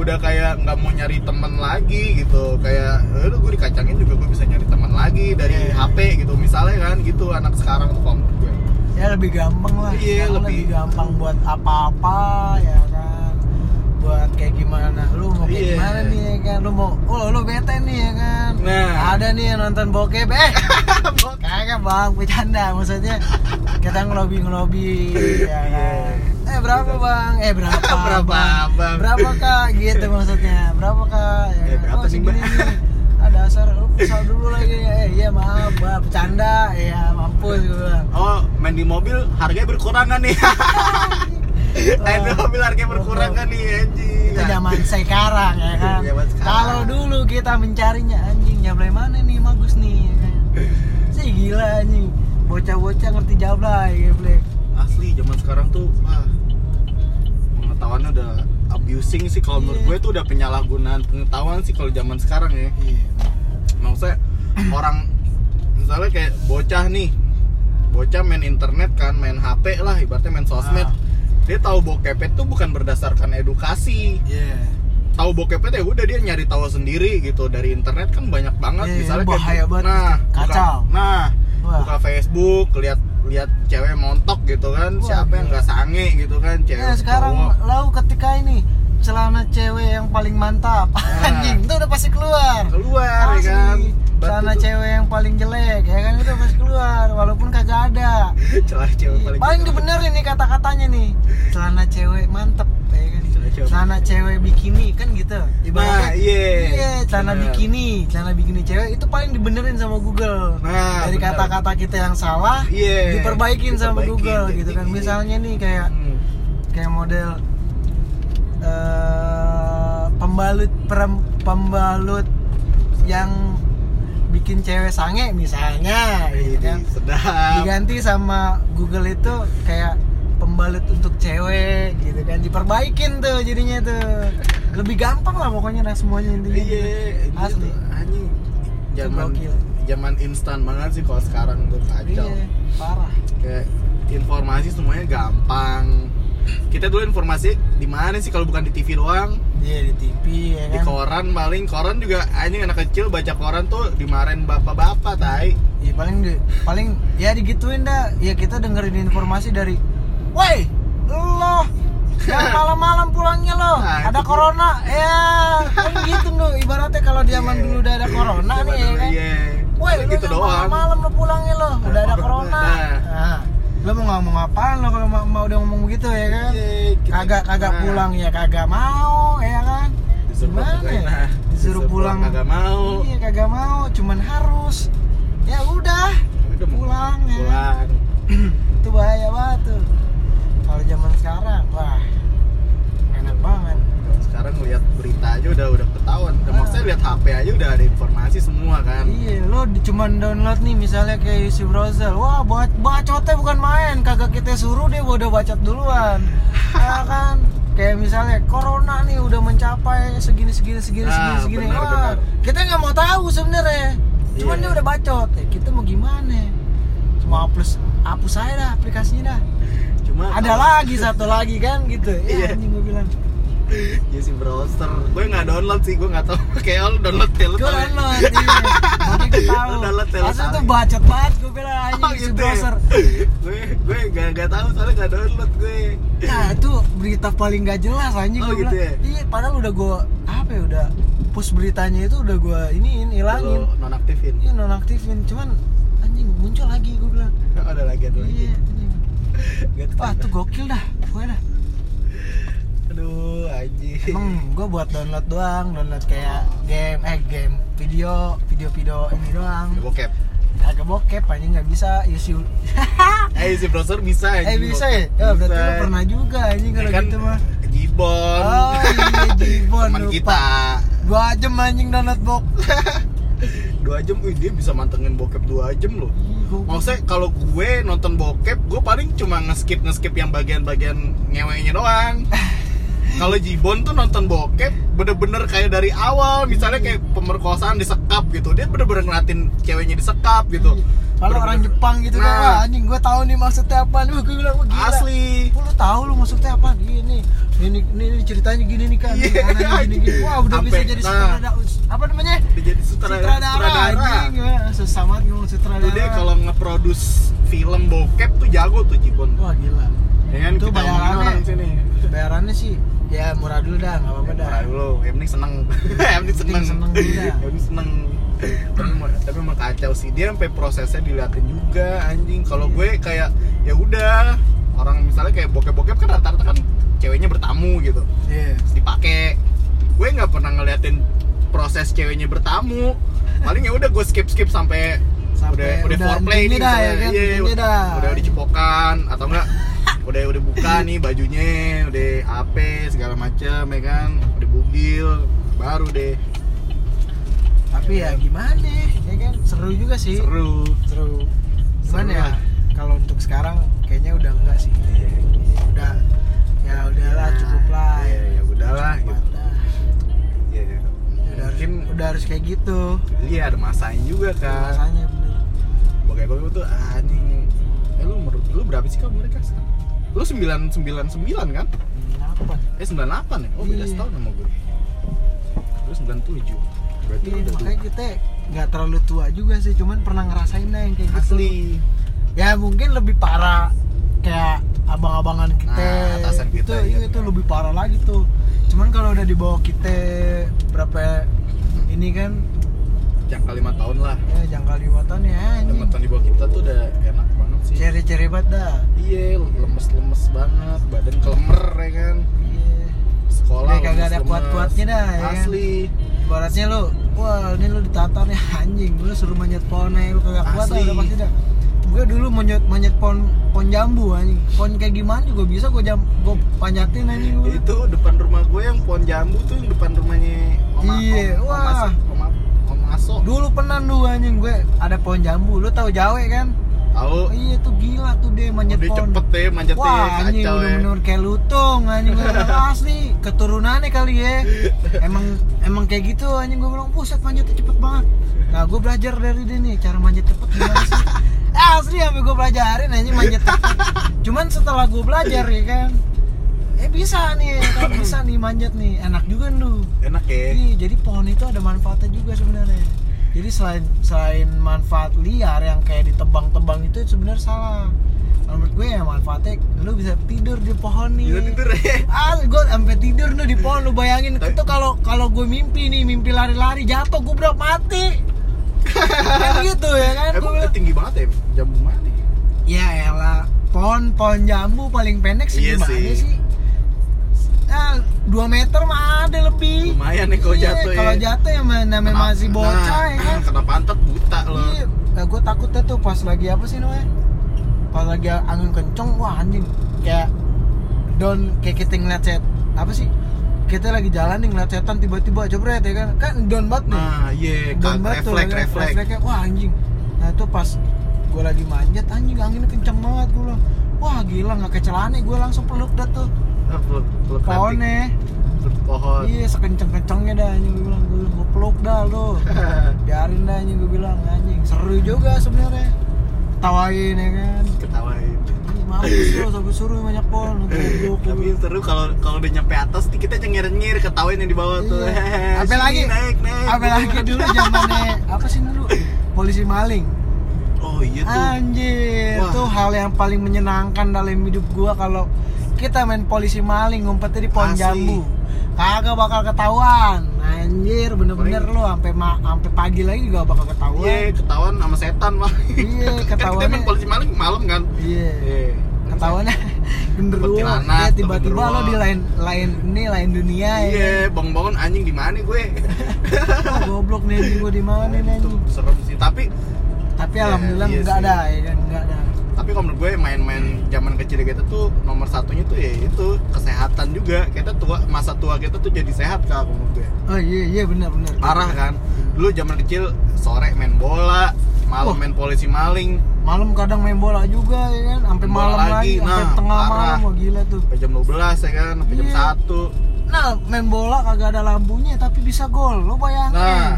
Udah kayak nggak mau nyari teman lagi gitu, kayak aduh gue dikacangin juga gue bisa nyari teman lagi dari yeah. H P gitu misalnya kan gitu anak sekarang tuh menurut gue ya lebih gampang lah, yeah, lebih... lebih gampang buat apa-apa ya kan, buat kayak gimana lu mau kayak yeah. Gimana nih ya kan, lu mau oh lu bete nih ya kan, nah. Ada nih yang nonton bokep eh kagak bang bercanda maksudnya kita ngelobi-ngelobi ya kan yeah. Eh berapa bang? Eh berapa? berapa bang? Berapa kak? Gitu maksudnya. Berapa kak? Ya, eh, berapa oh, segini nih? Ada ah, dasar lu kesal dulu lagi. Eh iya maaf, bah, bercanda. Ya mampus gue bilang. Oh main di mobil harganya berkurang kan nih? Main di mobil harganya berkurang kan nih anjing. Itu zaman sekarang ya kan. Kalau dulu kita mencarinya anjing jablay mana nih bagus nih. Sih gila anjing. Bocah-bocah ngerti jablay, jablay. Asli zaman sekarang tuh ah. Pengetahuannya udah abusing sih kalau menurut gue tuh udah penyalahgunaan pengetahuan sih kalau zaman sekarang ya. Iya. Maksudnya orang misalnya kayak bocah nih, bocah main internet kan, main H P lah, ibaratnya main sosmed. Ah. Dia tahu bokepet tuh bukan berdasarkan edukasi. Iya. Yeah. Tahu bokepet ya udah dia nyari tahu sendiri gitu dari internet kan banyak banget yeah, misalnya kayak bahaya banget. Nah, kacau. Buka, nah, wah. Buka Facebook, lihat lihat cewek montok gitu kan. Wah, siapa yang nggak sange gitu kan cewek ya, sekarang lalu ketika ini celana cewek yang paling mantap nah. Anjing itu udah pasti keluar keluar ya kan celana itu... cewek yang paling jelek ya kan itu pasti keluar walaupun kagak ada celana cewek paling paling dibenerin nih kata-katanya nih celana cewek mantep ya kan celana cewek bikini kan gitu ibaratnya nah, yeah. Iya celana bener. Bikini celana bikini cewek itu paling dibenerin sama Google nah, dari bener. Kata-kata kita yang salah yeah. Diperbaikin, diperbaikin sama Google gitu kan misalnya nih kayak hmm. kayak model uh, pembalut perem, pembalut yang bikin cewek sange misalnya, gitu kan. Sedap. Diganti sama Google itu kayak pembalut untuk cewek, gitu kan. Diperbaikin tuh jadinya tuh. Lebih gampang lah pokoknya nah semuanya intinya. Iya, asli. Anjing. Zaman zaman instan banget sih kalau sekarang tuh kacau. Iya, parah. Kayak informasi semuanya gampang. Kita dulu informasi di mana sih kalau bukan di T V doang? Iya, yeah, di T V ya kan. Di koran paling, koran juga anjing anak kecil baca koran tuh dimarahin bapak-bapak tai. Iya paling di, paling ya digituin dah. Ya kita dengerin informasi dari "Woi, lo malam-malam pulangnya lo, nah, ada corona." Ya, kan gitu tuh ibaratnya kalau di zaman yeah. dulu udah ada corona nih ya kan. Iya. Yeah. "Woi, gitu doang. Malam-malam lo pulangnya lo, udah ada corona." Nah. Lo mau ngomong apaan lo kalau mau, mau udah ngomong begitu ya kan? Kagak kagak pulang ya kagak mau ya kan? Disuruh gimana? Ya? Disuruh, Disuruh pulang kagak mau. Iya kagak mau, cuman harus. Ya udah, udah pulang ya. Pulang. Itu bahaya banget tuh. Kalau zaman sekarang, wah enak banget. Sekarang lihat berita aja udah udah ketahuan. Ah. Maksudnya lihat H P aja udah ada informasi semua kan. Iya, lo cuma download nih misalnya kayak isi browser. Wah, bacotnya bukan main. Kagak kita suruh deh, udah bacot duluan. Ya kan? Kayak misalnya corona nih udah mencapai segini segini segini nah, segini segini. Wah, benar. Kita nggak mau tahu sebenarnya. Cuman yeah. dia udah bacot. Ya, kita mau gimana? Cuma hapus hapus aja dah aplikasinya dah. Cuma ada kalau... lagi satu lagi kan gitu. Ya, yeah. anjing gue bilang. Ya si browser, gue nggak download sih, gue nggak tahu. Kayak lo download telur. Gue download, iya. Download telur. Asal tuh bacot banget, gue bilang aja si browser. Gue gue nggak nggak tahu soalnya nggak download gue. Nah itu berita paling nggak jelas aja gue bilang. Iya, padahal udah gue apa ya udah push beritanya itu udah gue iniin hilangin. Nonaktifin. Iya nonaktifin, cuman anjing muncul lagi gue bilang. Ada lagi ada lagi. Wah tuh gokil dah, gue dah. Aduh, anjing. Emang gue buat download doang, download kayak game, eh game, video, video-video ini doang. Bokep. Agak bokep, anjing nggak bisa issue. eh isi browser bisa. Eh bisa ya? Ya berarti lo pernah juga anjing kalau gitu mah. Jibon. Oh iya Jibon. Teman kita. Dua jam anjing download bok. Dua jam, wih dia bisa mantengin bokep dua jam loh. Maksudnya kalau gue nonton bokep, gue paling cuma ngeskip ngeskip yang bagian-bagian ngewenya doang. Kalau Jibon tuh nonton bokep bener-bener kayak dari awal, misalnya kayak pemerkosaan disekap gitu, dia bener-bener ngeliatin ceweknya disekap gitu. Kalau orang Jepang gitu nah. kan, anjing gue tahu nih maksudnya apa nih, gue bilang gue gila. Asli. Lu tahu lu maksudnya apa nih? Ini, ini, ini ceritanya gini nih kan, yeah. gini, gini. Wah udah Ampe, bisa jadi sutradara, nah. apa namanya? Jadi sutradara. Sutradara. Susah banget ngomong sutradara. Tuh dia kalau ngeproduce film bokep tuh jago tuh Jibon. Wah gila. Ya kan itu kita ngomongin orang sini. Bayarannya sih. Ya murah dulu dah, nggak apa-apa dah. Murah dulu, yang penting seneng. Yang penting seneng. Yang penting seneng. Tapi emang kacau sih dia sampai prosesnya diliatin juga anjing. Kalau gue kayak ya udah orang misalnya kayak bokep-bokep kan rata-rata kan ceweknya bertamu gitu. Iya. Terus dipakai. Gue nggak pernah ngeliatin proses ceweknya bertamu. Paling ya udah gue skip-skip sampai udah udah foreplay nih. Udah dicepokan atau enggak? udah udah buka nih bajunya, udah apa segala macam ya kan, udah bugil baru deh. Tapi ya, ya gimana ya kan seru juga sih. Seru. Seru. Cuman seru ya kalau untuk sekarang kayaknya udah enggak sih. Ya, udah ya udahlah ya, cukup lah. Ya, ya udahlah cukup gitu. Ya, ya. Udah mungkin harus, udah harus kayak gitu. Iya, ada masanya juga kan. Masanya bener. Bokep-bokep tuh anjing. Eh lu menurut lu berapa sih kamu mereka? Lu sembilan sembilan sembilan kan? sembilan delapan Eh sembilan delapan ya? Oh beda setahun sama gue. Lu sembilan tujuh Berarti iya, makanya dua. Kita gak terlalu tua juga sih. Cuman pernah ngerasain lah yang kayak Asli. gitu. Asli. Ya mungkin lebih parah. Kayak abang-abangan kita, nah, atasan kita itu, iya, itu lebih parah lagi tuh. Cuman kalau udah dibawa kita berapa ini kan jangka lima tahun lah. Ya jangka lima tahun ya ini. lima tahun di bawah kita tuh udah enak banget sih. Ceri-ceri banget dah. Iya, lemes-lemes banget, badan kelemer ya kan. Iya. Sekolah udah kagak ada kuat-kuatnya dah ya. Asli. Kan? Ibaratnya lu, wah ini lu ditatar nih anjing, lu suruh manjat pohon aja lu kagak kuat dah udah pasti dah. gue dulu monyet monyet pohon pohon jambu anjing. Pohon kayak gimana juga bisa gue jam gue panjatin anjing. Itu depan rumah gue yang pohon jambu tuh, yang depan rumahnya Oma. Iya, om, wah. Oma Aso. Dulu penan dulu anjing gue ada pohon jambu. Lu tahu Jawe kan? Tahu. Iya tuh gila tuh deh manjat pohon. Udah cepet deh manjatnya. Wah, anjing udah menurun kayak lutung anjing gue asli. Keturunannya kali ya. Emang emang kayak gitu anjing gue bilang, pusat manjatnya cepet banget. Nah, gue belajar dari dia nih cara manjat cepet gimana sih. Asli sampe gue belajarin anjing manjat cepet. Cuman setelah gue belajar ya kan, eh bisa nih, kan bisa nih manjat nih, enak juga lu. Enak ya. Jadi, jadi pohon itu ada manfaatnya juga sebenarnya. Jadi selain selain manfaat liar yang kayak ditebang-tebang itu sebenarnya salah. Menurut gue ya manfaatnya lu bisa tidur di pohon nih. Bisa tidur ya. Ah, gue sampai tidur tuh di pohon, lu bayangin. Tapi... itu kalau kalau gue mimpi nih, mimpi lari-lari jatuh gue berak mati. Kan gitu ya kan. Emang gua... tinggi banget ya jambu mana? Ya elah, pohon-pohon jambu paling pendek segimana iya sih? sih? Nah, dua meter mah ada lebih. Lumayan nih kalau iya, jatuh. Kalau jatuh yang namanya masih bocah nah, ya kan. Kena pantat buta loh. Iya, nah, gue takutnya tuh pas lagi apa sih namanya? Pas lagi angin kenceng, wah anjing. Kayak down, kayak kita ngeliat set apa sih? Kita lagi jalan nih ngeliat setan tiba-tiba jebret ya kan. Kan down banget nih. Nah, iya, yeah, down banget refleks, tuh, refleks. refleksnya. Wah anjing. Nah, itu pas gue lagi manjat anjing anginnya kenceng banget gue loh. Wah gila enggak kecelane gue langsung peluk dah tuh. Peluk, peluk pohonnya pohon. Iya sekenceng-kencengnya dah anjing gue bilang, gue, gue peluk dah lo biarin dah anjing gue bilang anjing seru juga sebenarnya ketawain ya kan ketawain mau suruh sampai suruh banyak pohon gue tapi seru kalau kalau udah nyampe atas kita nyengir-nyengir ketawain yang di bawah iya. Tuh apa lagi naik naik apa lagi dulu zamannya apa sih dulu polisi maling. Oh iya tuh anjir. Wah. Tuh hal yang paling menyenangkan dalam hidup gua kalau kita main polisi maling ngumpetnya di pohon jambu. Kagak bakal ketahuan. Anjir, bener-bener lu sampai sampai pagi lagi juga bakal ketahuan. Iya, ketahuan sama setan mah. Iya, ketahuan. Kita main polisi maling malam kan. Iya. Iya. Ketahuannya genderuwo. Ya, tiba-tiba lo di lain lain ini lain dunia ya. Iya, bangun-bangun anjing di mana gue? Oh, goblok nih gue di mana nih anjing. Serem sih, tapi tapi ya, alhamdulillah iya enggak ada ya kan, enggak ada. Tapi kalau menurut gue main-main zaman kecil kita tuh nomor satunya tuh ya itu kesehatan juga. Kita tua, masa tua kita tuh jadi sehat kak menurut gue. Oh iya iya benar benar. Parah kan. Dulu zaman kecil sore main bola, malam oh. main polisi maling. Malam kadang main bola juga ya kan, sampai malam lagi, lagi sampai nah, tengah malam wah gila tuh. Sampai jam dua belas ya kan, sampai jam satu. Nah, main bola kagak ada lampunya tapi bisa gol. Lo bayangin. Nah.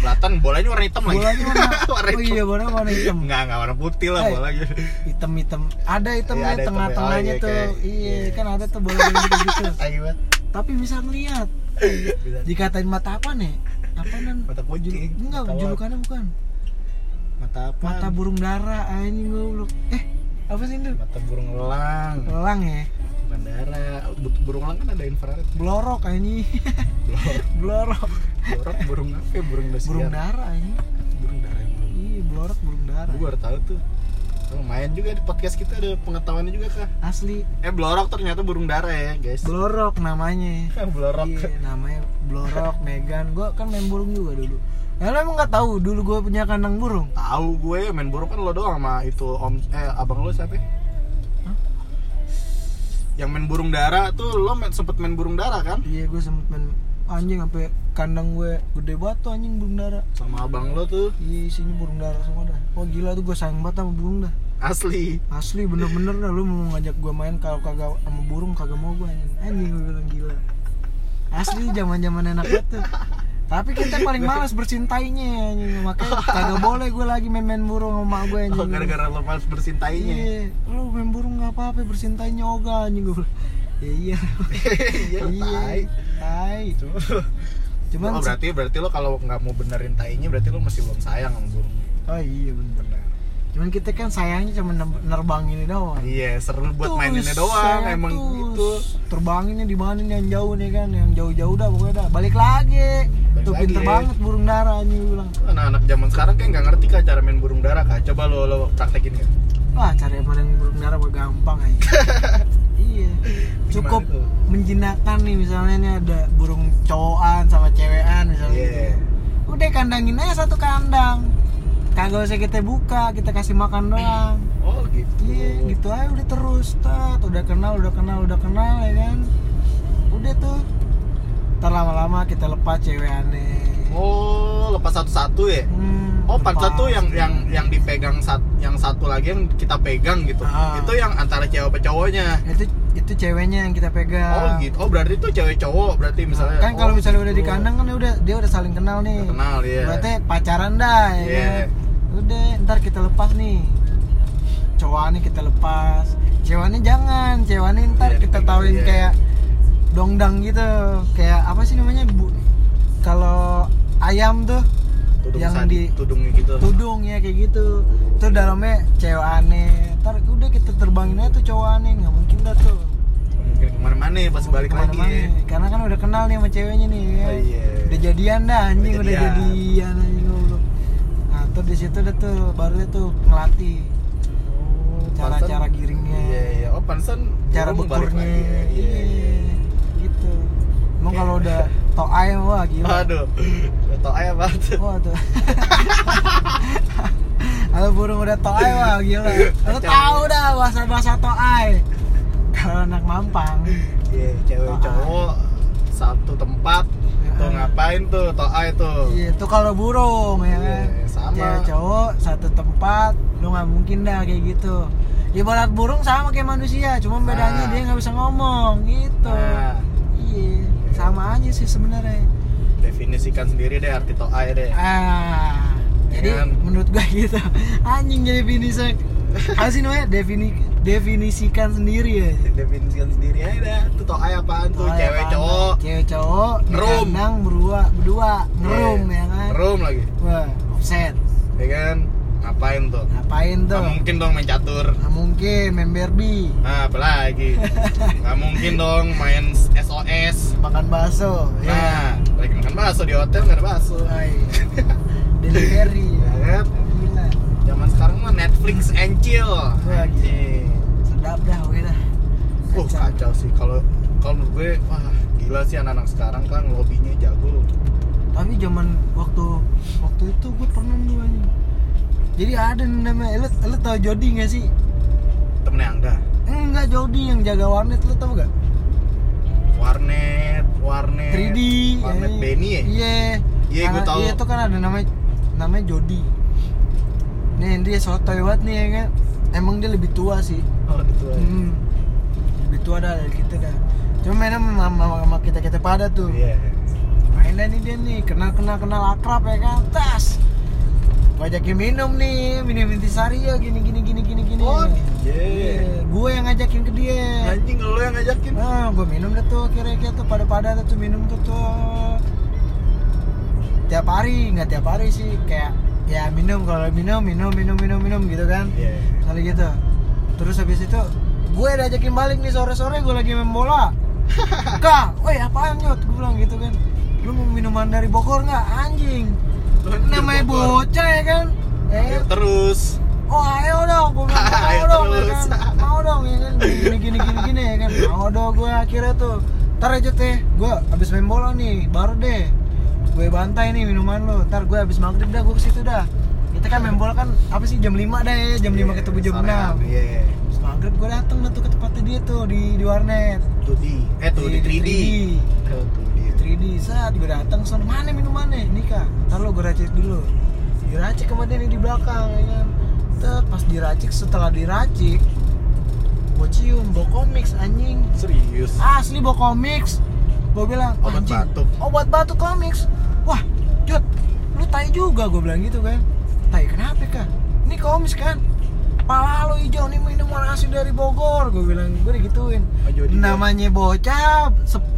Belatan bolanya warna hitam lagi. Bolanya warna, warna hitam. Oh iya, bolanya warna hitam. Enggak, enggak warna putih lah bolanya. Hitam-hitam. Ada hitamnya ya, tengah-tengahnya ya, tuh. Iya, ya. Kan ada tuh bola gitu. Tapi bisa ngelihat. Dikatain mata apa nih? Apaan? Mata pojok. Enggak, julukannya bukan. Mata apa? Mata burung dara anjing goblok. Eh, apa sih itu? Mata burung elang. Elang ya. Bandara, burung elang kan ada infrared. Blorok anjing. Blorok. Blorok burung apa ya? Burung dasiar. Burung darah anjing. Burung darah yang belum. Iya, blorok burung darah. Gua baru tahu tuh. Lumayan juga di podcast kita ada pengetahuannya juga kah? Asli. Eh blorok ternyata burung darah ya, guys. Blorok namanya. Blorok. Iya, namanya blorok. Megan, gua kan main burung juga dulu. Ya lo emang gak tahu dulu gua punya kandang burung? Tahu gue, main burung kan lo doang sama itu om eh abang lo siapa? Yang main burung dara tuh lo main, sempet main burung dara kan? Iya gue sempet main anjing sampai kandang gue gede banget tuh anjing burung dara. Sama abang lo tuh? Iya isinya burung dara semua dah. Wah oh, gila tuh gue sayang banget sama burung dah. Asli. Asli bener-bener dah lo mau ngajak gue main kalau kagak sama burung kagak mau gue anjing. Anjing gue bilang gila. Asli zaman-zaman enak banget tuh. Tapi kita paling malas bersintainya anjing. Makanya kagak boleh gue lagi main-main burung sama gue anjing. Oh, gara-gara lo malas bersintainya. Iya, lo main burung enggak apa-apa bersintainya ogah anjing gue. Ya iya. Iya, tai. Tai. Cuman oh, berarti berarti lo kalau enggak mau benerin tainya berarti lo masih belum sayang sama burung. Oh iya bener. Cuman kita kan sayangnya cuma nerbanginnya doang. Iya, seru buat maininnya doang. Emang gitu. Terbanginnya di mana nih yang jauh nih kan, yang jauh-jauh dah pokoknya dah. Balik lagi. Itu pinter banget burung dara anjing bilang. Anak-anak zaman sekarang kayak enggak ngerti kah cara main burung dara kah? Coba lo lo praktekin ya. Wah, cara main burung dara mah gampang aja. Iya. Cukup menjinakkan nih misalnya nih ada burung cowokan sama cewekan misalnya. Yeah. Udah kandangin aja satu kandang. Kagak usah kita buka, kita kasih makan doang. Oh gitu. Iya, gitu aja udah terus, tat, udah kenal, udah kenal, udah kenal ya kan. Udah tuh. Ntar lama-lama kita lepas cewek aneh. Oh, lepas satu-satu ya? Hmm, oh, pantat tuh yang yang yang dipegang sat, yang satu lagi yang kita pegang gitu. Ah. Itu yang antara cewek sama cowoknya. Itu itu ceweknya yang kita pegang. Oh gitu. Oh, berarti itu cewek cowok berarti misalnya. Nah, kan kalau oh, misalnya gitu. Udah di kandang kan udah dia udah saling kenal nih. Udah kenal ya. Yeah. Berarti pacaran dah ya. Yeah. Kan? Udah, ntar kita lepas nih. Cowoknya kita lepas. Ceweknya jangan, ceweknya ntar yeah, kita tawarin yeah. Kayak dongdang gitu. Kayak apa sih namanya? Bu, kalau ayam tuh tudung yang sadi, di tudungnya gitu. Tudung ya kayak gitu. Itu dalamnya cewek aneh. Ntar udah kita terbangin aja tuh cowok aneh, enggak mungkin dah tuh. Mungkin kemana-mana pas mungkin balik kemana lagi. Ya. Karena kan udah kenal nih sama ceweknya nih. Ya. Oh, yeah. Udah jadian dah anjing, udah jadian, udah jadian anjing goblok. Nah, tuh di situ dah tuh baru dia tuh ngelatih oh, cara-cara giringnya. Iya, yeah, iya. Yeah. Oh, pantesan cara bekurnya. Iya, yeah, yeah. Gitu. Emang okay. Kalau udah to ayam wah gila. Aduh. To ayam banget. Wah tuh. Kalau burung udah to ayam wah gila. Lu tahu dah bahasa-bahasa to ayam. Kalau anak Mampang. Iya, yeah, cewek cowok satu tempat. Yeah. Tuh ngapain tuh to ayam tuh? Iya, yeah, itu kalau burung ya kan. Yeah, sama. Cewek cowok satu tempat, lu enggak mungkin dah kayak gitu. Ibarat burung sama kayak manusia, cuma bedanya nah. Dia enggak bisa ngomong gitu. Nah. Iya. Yeah. Sama aja sih sebenarnya. Definisikan sendiri deh arti to'ai deh. Ah, ya jadi kan? Menurut gua gitu. Anjing jadi definisikan. Apa sih namanya? Defini, definisikan sendiri ya. Definisikan sendiri aja dah. Itu to'ai apaan tuh? To'ai cewek apaan? Cowok. Cewek cowok. Ngerum. Kandang berdua, berdua ngerum yeah. Ya kan. Ngerum lagi. Wah, offset. Ya kan? Ngapain tuh? Ngapain tuh? Gak mungkin dong main catur. Gak mungkin main Barbie. Nah, apalagi. Gak mungkin dong main S O S. Makan bakso. Nah, yeah. Lagi makan bakso di hotel gak ada bakso. Delivery. Ya kan? Zaman sekarang mah Netflix and chill. Anjing. Sedap dah, oke dah. Wah, kacau sih kalau kalau menurut gue wah gila sih anak-anak sekarang kan lobbynya jago. Tapi zaman waktu waktu itu gue pernah dulu anjing. Jadi ada namanya, lu tau Jody gak sih? Temennya Angga? Enggak, Jody yang jaga warnet, lu tau gak? Warnet, warnet tiga D warnet ya, Benny ya? Iya iya, gue tau iya, itu kan ada namanya namanya Jody nih, dia sotoy banget nih ya kan? Emang dia lebih tua sih. Oh, lebih tua hmm. Lebih tua dah dari kita dah. Cuma mainnya sama kita-kita pada tuh yeah. Mainnya nih dia nih, kenal-kenal-kenal akrab ya kan? Tas! Ngajakin minum nih, minum intisari ya gini gini gini gini gini. Oh, yeah. Yeah. Gue yang ngajakin ke dia. Anjing lu yang ngajakin. Nah, gue minum deh tuh kira-kira tuh pada-pada tuh minum tuh tuh. Tiap hari, enggak tiap hari sih, kayak ya minum kalau minum minum minum minum minum gitu kan. Iya. Yeah. Kali gitu. Terus habis itu gue diajakin balik nih sore-sore gue lagi main bola. Kak, woi apaan nyot? Gue bilang gitu kan. Lu mau minuman dari Bogor enggak? Anjing. Namanya bocah ya kan eh. Terus oh ayo dong, gue bilang mau dong ya kan mau dong ya kan gini gini gini gini ya kan mau dong gue akhirnya tuh ntar aja teh, gue abis main bola nih baru deh gue bantai nih minuman lo ntar gue abis maghrib dah gue kesitu dah kita kan main bola kan apa sih jam lima dah ya jam yeah, lima ketemu jam enam yeah. Abis maghrib gue dateng lah tuh ke tempatnya dia tuh di, di warnet di, eh tuh di, di, di tiga D di saat gue datang sono mana minumannya ini kak ntar lo gue racik dulu diracik kemudian di belakang ya kan tuh pas diracik setelah diracik gue cium bawa komiks anjing serius asli bawa komiks gue bilang obat batuk obat batuk komiks wah Jod lu tai juga gue bilang gitu kan tai kenapa kak ini komiks kan pala lo hijau nih minuman asli dari Bogor gue bilang gue digituin oh, namanya bocah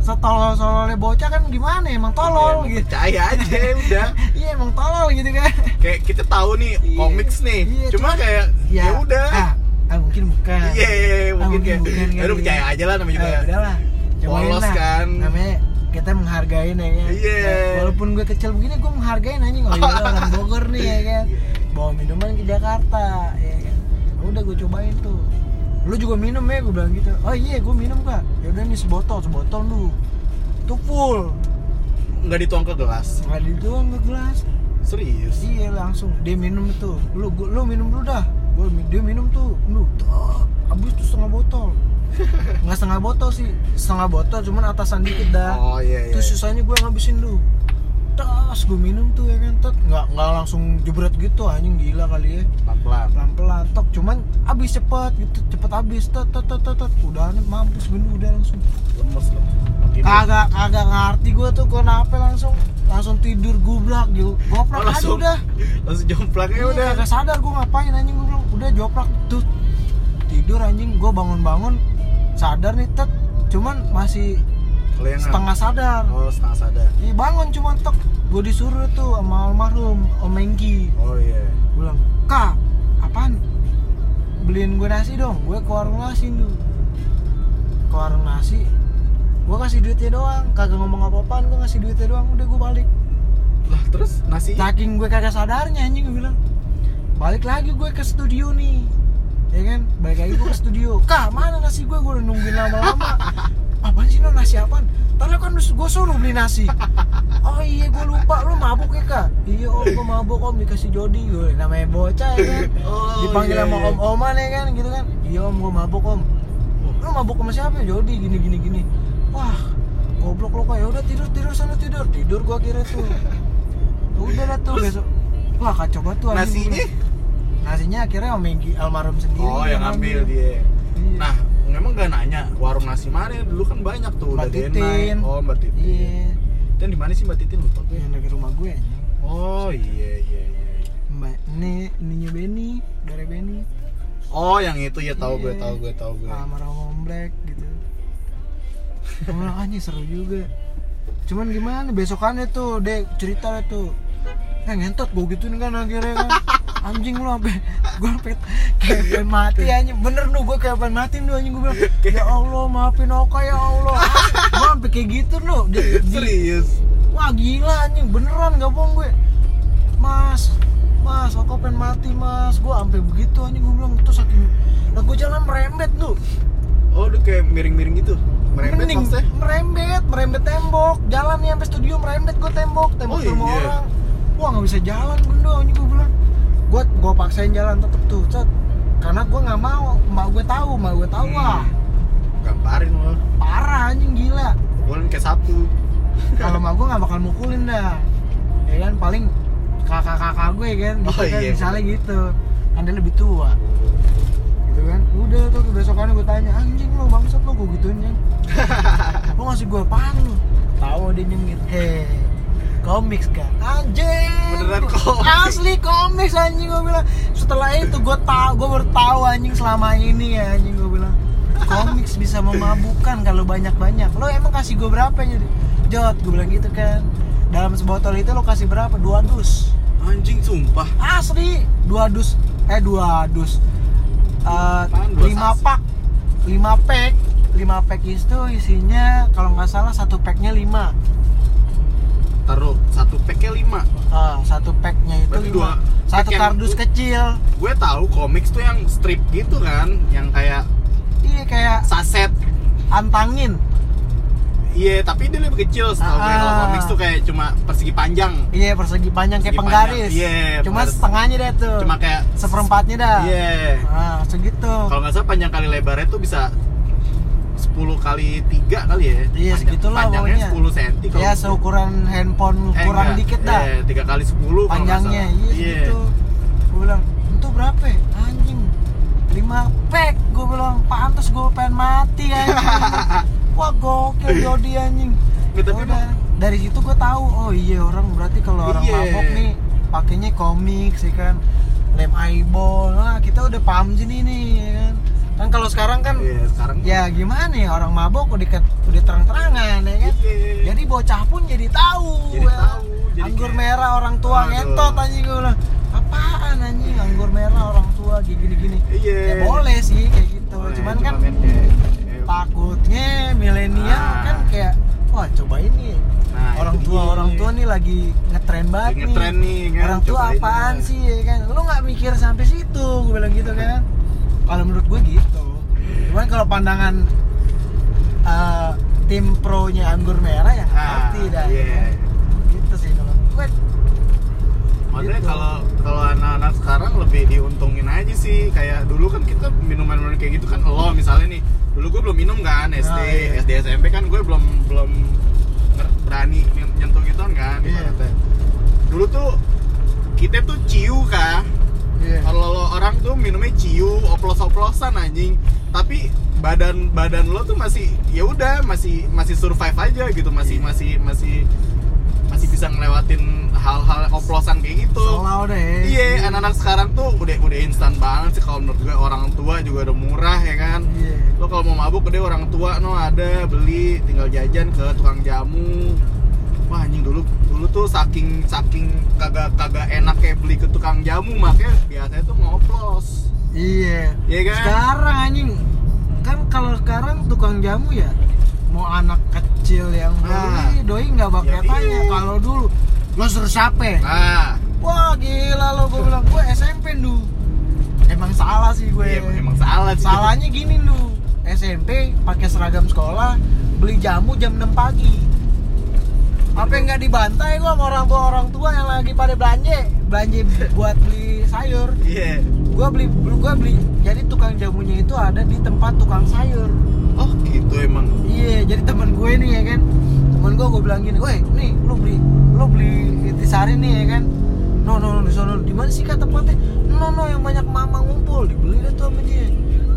setolol-tololnya bocah kan gimana emang tolol ya, gitu percaya aja udah iya emang tolol gitu kan kayak kita tahu nih yeah. Komiks nih yeah, cuma, cuma kayak ya, ya udah ah, ah mungkin bukan iya yeah, mungkin ah, kayak ya udah percaya aja lah namanya juga udahlah polos kan namanya kita menghargain ya kan yeah. Walaupun gue kecil begini gue menghargain anjing oh iya orang Bogor nih ya kan bawa minuman ke Jakarta ya kan udah gue cobain tuh lu juga minum ya gue bilang gitu oh iya gue minum kak yaudah nih sebotol sebotol lu tuh full nggak dituang ke gelas nggak dituang ke gelas Serius? Iya langsung, dia minum itu. Lu, gua, lu minum dulu dah. Gua, dia minum tuh, lu tuh, abis tuh setengah botol. Nggak setengah botol sih, setengah botol cuman atasan dikit dah. Oh iya iya. Terus susahnya gue ngabisin lu. Tas gue minum tuh ya kan, tet nggak nggak langsung jebret gitu, anjing gila kali ya. Pelan-pelan. Pelan-pelan, tok cuman abis cepet gitu, cepet abis, tet tet tet tet. Udah nih mampus bener udah langsung. Lemes loh. Agak agak ngerti gue tuh kenapa langsung langsung tidur gublak gitu. Goplak oh, aja udah. Langsung jomplaknya iya, udah. Enggak sadar gue ngapain anjing, gue bilang udah joplak tuh. Tidur anjing, gue bangun-bangun sadar nih tet, cuman masih Keliangan. setengah sadar. Oh setengah sadar. Iya bangun cuman tek, gue disuruh tuh sama almarhum Om Mengki. Oh iya. Yeah. Gue bilang, Kak, apaan? Beliin gue nasi dong, gue ke warung nasi dulu. Ke warung nasi, gue kasih duitnya doang, kagak ngomong apa-apaan, gue kasih duitnya doang, udah gue balik. Lah terus nasi? Saking gue kagak sadarnya anjing, gue bilang, balik lagi gue ke studio nih. Ya kan, balik lagi gue ke studio. Kak, mana nasi gue? Gue udah nungguin lama-lama. Apaan sih, no, nasi apaan? Tadi kan gue suruh beli nasi. Oh iya, gue lupa, lu mabuk ya Kak? Iya Om, gue mabuk Om, dikasih jodi. Gue namanya bocah ya kan. Oh, dipanggil yeah. sama om-oman ya kan, gitu kan. Iya Om, gue mabuk Om. Lu mabuk sama siapa? Jodi, gini gini gini. Wah, goblok lo Kak, yaudah tidur, tidur sana tidur. Tidur gue kira tuh. Udah lah tuh, besok. Wah kacau banget tuh. Nasinya? Nasinya akhirnya Om Mengki almarhum sendiri. Oh yang ngambil dia. Iya. Nah, emang gak nanya warung nasi mana dulu kan banyak tuh Mbak udah Titin. Oh Mbak Titin. Iya. Dan di mana sih Mbak Titin lupa gue? Yang dekat rumah gue. Oh iya iya iya. Mbak Nek, Ninya Beni, dari Beni. Oh yang itu ya tahu gue tahu gue tahu gue. Almarhum Black gitu. Emang anjing seru juga. Cuman gimana besokannya tuh Dek cerita tuh. Eh ngentot gue gituin kan akhirnya kan. Anjing lu sampe gue kayak mati anjing. Bener nu gue kayak mati nu anjing, gue bilang ya Allah maafin Oka ya Allah. Gue sampe kayak gitu nu. Serius. Wah gila anjing, beneran gak bohong gue. Mas, Mas Oka pengen mati Mas. Gue sampe begitu anjing, gue bilang terus saking. Lah gue jalan merembet nu. Oh udah kayak miring-miring gitu. Merembet maksudnya? Merembet, merembet tembok. Jalan nih sampe studio merembet gue tembok, tembok rumah orang. Wah gak bisa jalan gue anjing, gue bilang. Gue gue paksain jalan tetep tuh, cet. Karena gue nggak mau, emak gue tahu, emak gue tahu hmm. Wah. Gamparin lo. Parah anjing gila. Mukulin kayak sapu. Kalau emak gue nggak bakal mukulin dah. Ya kan paling kakak-kakak gue kan, gitu oh, kan iya. Misalnya gitu. Anda lebih tua. Gitu kan. Udah tuh besokannya gue tanya, anjing lo bangsat lo gue gituin ya. Lo ngasih gue apaan lo? Tahu dia nyengir. Eh. Komiks kan, anjing. Beneran komik. Asli komiks anjing gue bilang. Setelah itu gue tahu, gue baru tahu anjing selama ini ya anjing gue bilang. Komiks bisa memabukkan kalau banyak-banyak. Lo emang kasih gue berapa jadi? Jod, gue bilang gitu kan. Dalam sebotol itu lo kasih berapa? Dua dus. Anjing sumpah. Asli, dua dus. Eh dua dus. Uh, lima pak, lima pack, lima pack itu isinya kalau nggak salah satu packnya lima. Taruh satu packnya lima. Ah, satu packnya itu berarti lima. Dua, satu kardus itu, kecil. Gue tahu komiks tuh yang strip gitu kan, yang kayak iya kayak saset antangin. Iya, tapi dia lebih kecil. Setahu gue kalau komiks tuh kayak cuma persegi panjang. Iya, persegi panjang persegi kayak penggaris. Iya, cuma penggaris. Setengahnya dah tuh. Cuma kayak seperempatnya dah. Iya. Ah, segitu. Kalau nggak salah panjang kali lebarnya tuh bisa sepuluh kali tiga kali ya. Iya, segitulah panjangnya pokoknya. sepuluh sentimeter kalau. Iya, seukuran handphone eh, kurang enggak. Dikit dah. Iya, yeah, tiga kali sepuluh panjangnya. Iya, yeah. Gitu. Gue bilang, "Itu berapa?" Anjing. lima pack. Gue bilang, "Pantes gue pengen mati anjing." Wah, gokil Jody anjing. Gitu udah. Dari situ gue tahu, oh iya orang berarti kalau orang yeah. mabok nih pakainya komik sih kan. Lem eyeball. Nah, kita udah paham sini nih ya kan. Kan kalau sekarang kan yeah, sekarang ya gimana ya orang mabok udah udah terang-terangan ya kan. Yeah. Jadi bocah pun jadi tahu. Jadi ya. tahu. Jadi anggur kayak... merah orang tua Aduh. ngentot anjing gue bilang. Apaan anjing anggur merah orang tua gini-gini. Yeah. Ya boleh sih kayak gitu. Boleh, cuman kan ya, takutnya milenial nah. kan kayak wah coba ini. Nah, orang tua ini. orang tua nih lagi ngetren banget lagi ngetren nih. nih kan? Orang tua cobain apaan ya. sih ya kan. Lu enggak mikir sampai situ gue bilang gitu kan. Kalau menurut gue gitu, cuman kalau pandangan uh, tim pro-nya anggur merah ya ngerti dah, yeah. gitu sih kalau gue. anak-anak sekarang lebih diuntungin aja sih. Kayak dulu kan kita minuman-minuman kayak gitu kan, lo misalnya nih, dulu gue belum minum kan S D, oh, iya. S D S M P kan gue belum belum berani nyentuh gitu kan, yeah. Dulu tuh kita tuh ciu kah, yeah. Kalau orang tuh minumnya ciu, oplos-oplosan anjing, tapi badan badan lo tuh masih ya udah masih masih survive aja gitu, masih yeah. masih masih masih bisa ngelewatin hal-hal oplosan kayak gitu. Soalnya udah ya. Iya, anak-anak sekarang tuh udah udah instan banget sih kalau menurut gue. Orang tua juga udah murah ya kan. Iya. Lo kalau mau mabuk gede orang tua no ada, beli tinggal jajan ke tukang jamu. Wah, anjing dulu dulu tuh saking saking kagak kagak enak kayak beli ke tukang jamu makanya biasanya tuh ngoplos. Iya. Iya kan? Sekarang anjing kan kalau sekarang tukang jamu ya mau anak kecil yang beli, nah, doi nggak bakal ya, tanya. Kalau dulu lo suruh siapa? Nah. Wah gila lo, gue bilang gue S M P nu. Emang salah sih gue. Iya, emang salah. Sih. Salahnya gini nu, S M P pakai seragam sekolah, beli jamu jam enam pagi. Apa yang nggak dibantai gue sama orang tua orang tua yang lagi pada belanja, belanja buat beli sayur. Iya. Yeah. Gue beli, gue beli. Jadi tukang jamunya itu ada di tempat tukang sayur. Oh gitu emang. Iya, jadi teman gue nih ya kan, teman gue gue bilang gini, woi nih lu beli lu beli intisari nih ya kan, no no no di sana di mana sih kak tempatnya, no no yang banyak mama ngumpul, dibeli deh tuh sama dia,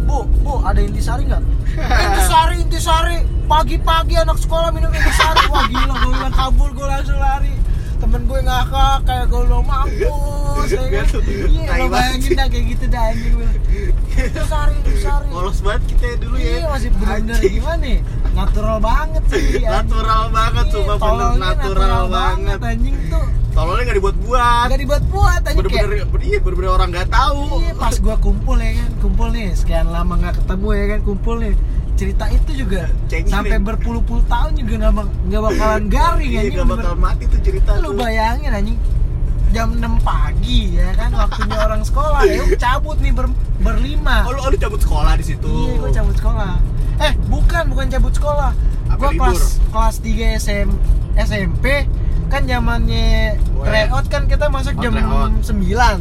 bu bu ada intisari nggak? Intisari intisari pagi-pagi anak sekolah minum intisari, wah gila gue bilang kabur, gue langsung lari, temen gue ngakak kayak gue lo mampus, ya kan? Iya, lo bayangin dah kayak gitu dah anjing gue. Sari, sari. Polos banget kita dulu ya. Iya masih bener-bener gimana nih? Natural banget sih. Natural banget, coba bener natural banget. Anjing tuh. Tololnya nggak dibuat-buat. Nggak dibuat-buat, anjing. Bener-bener, iya bener-bener orang nggak tahu. Iya, pas gue kumpul ya kan, kumpul nih. Sekian lama nggak ketemu ya kan, kumpul nih. Cerita itu juga Cengin. Sampai berpuluh-puluh tahun juga nggak nggak bakalan garing ya, nggak bakal mati tuh cerita. Lu bayangin anjing jam enam pagi ya kan, waktunya orang sekolah ya, cabut nih ber, berlima. Oh, lu, lu cabut sekolah di situ? Iya, gua cabut sekolah. Eh bukan bukan cabut sekolah. Apa gua libur? kelas kelas tiga S M P kan zamannya tryout kan kita masuk oh, jam tryout. sembilan.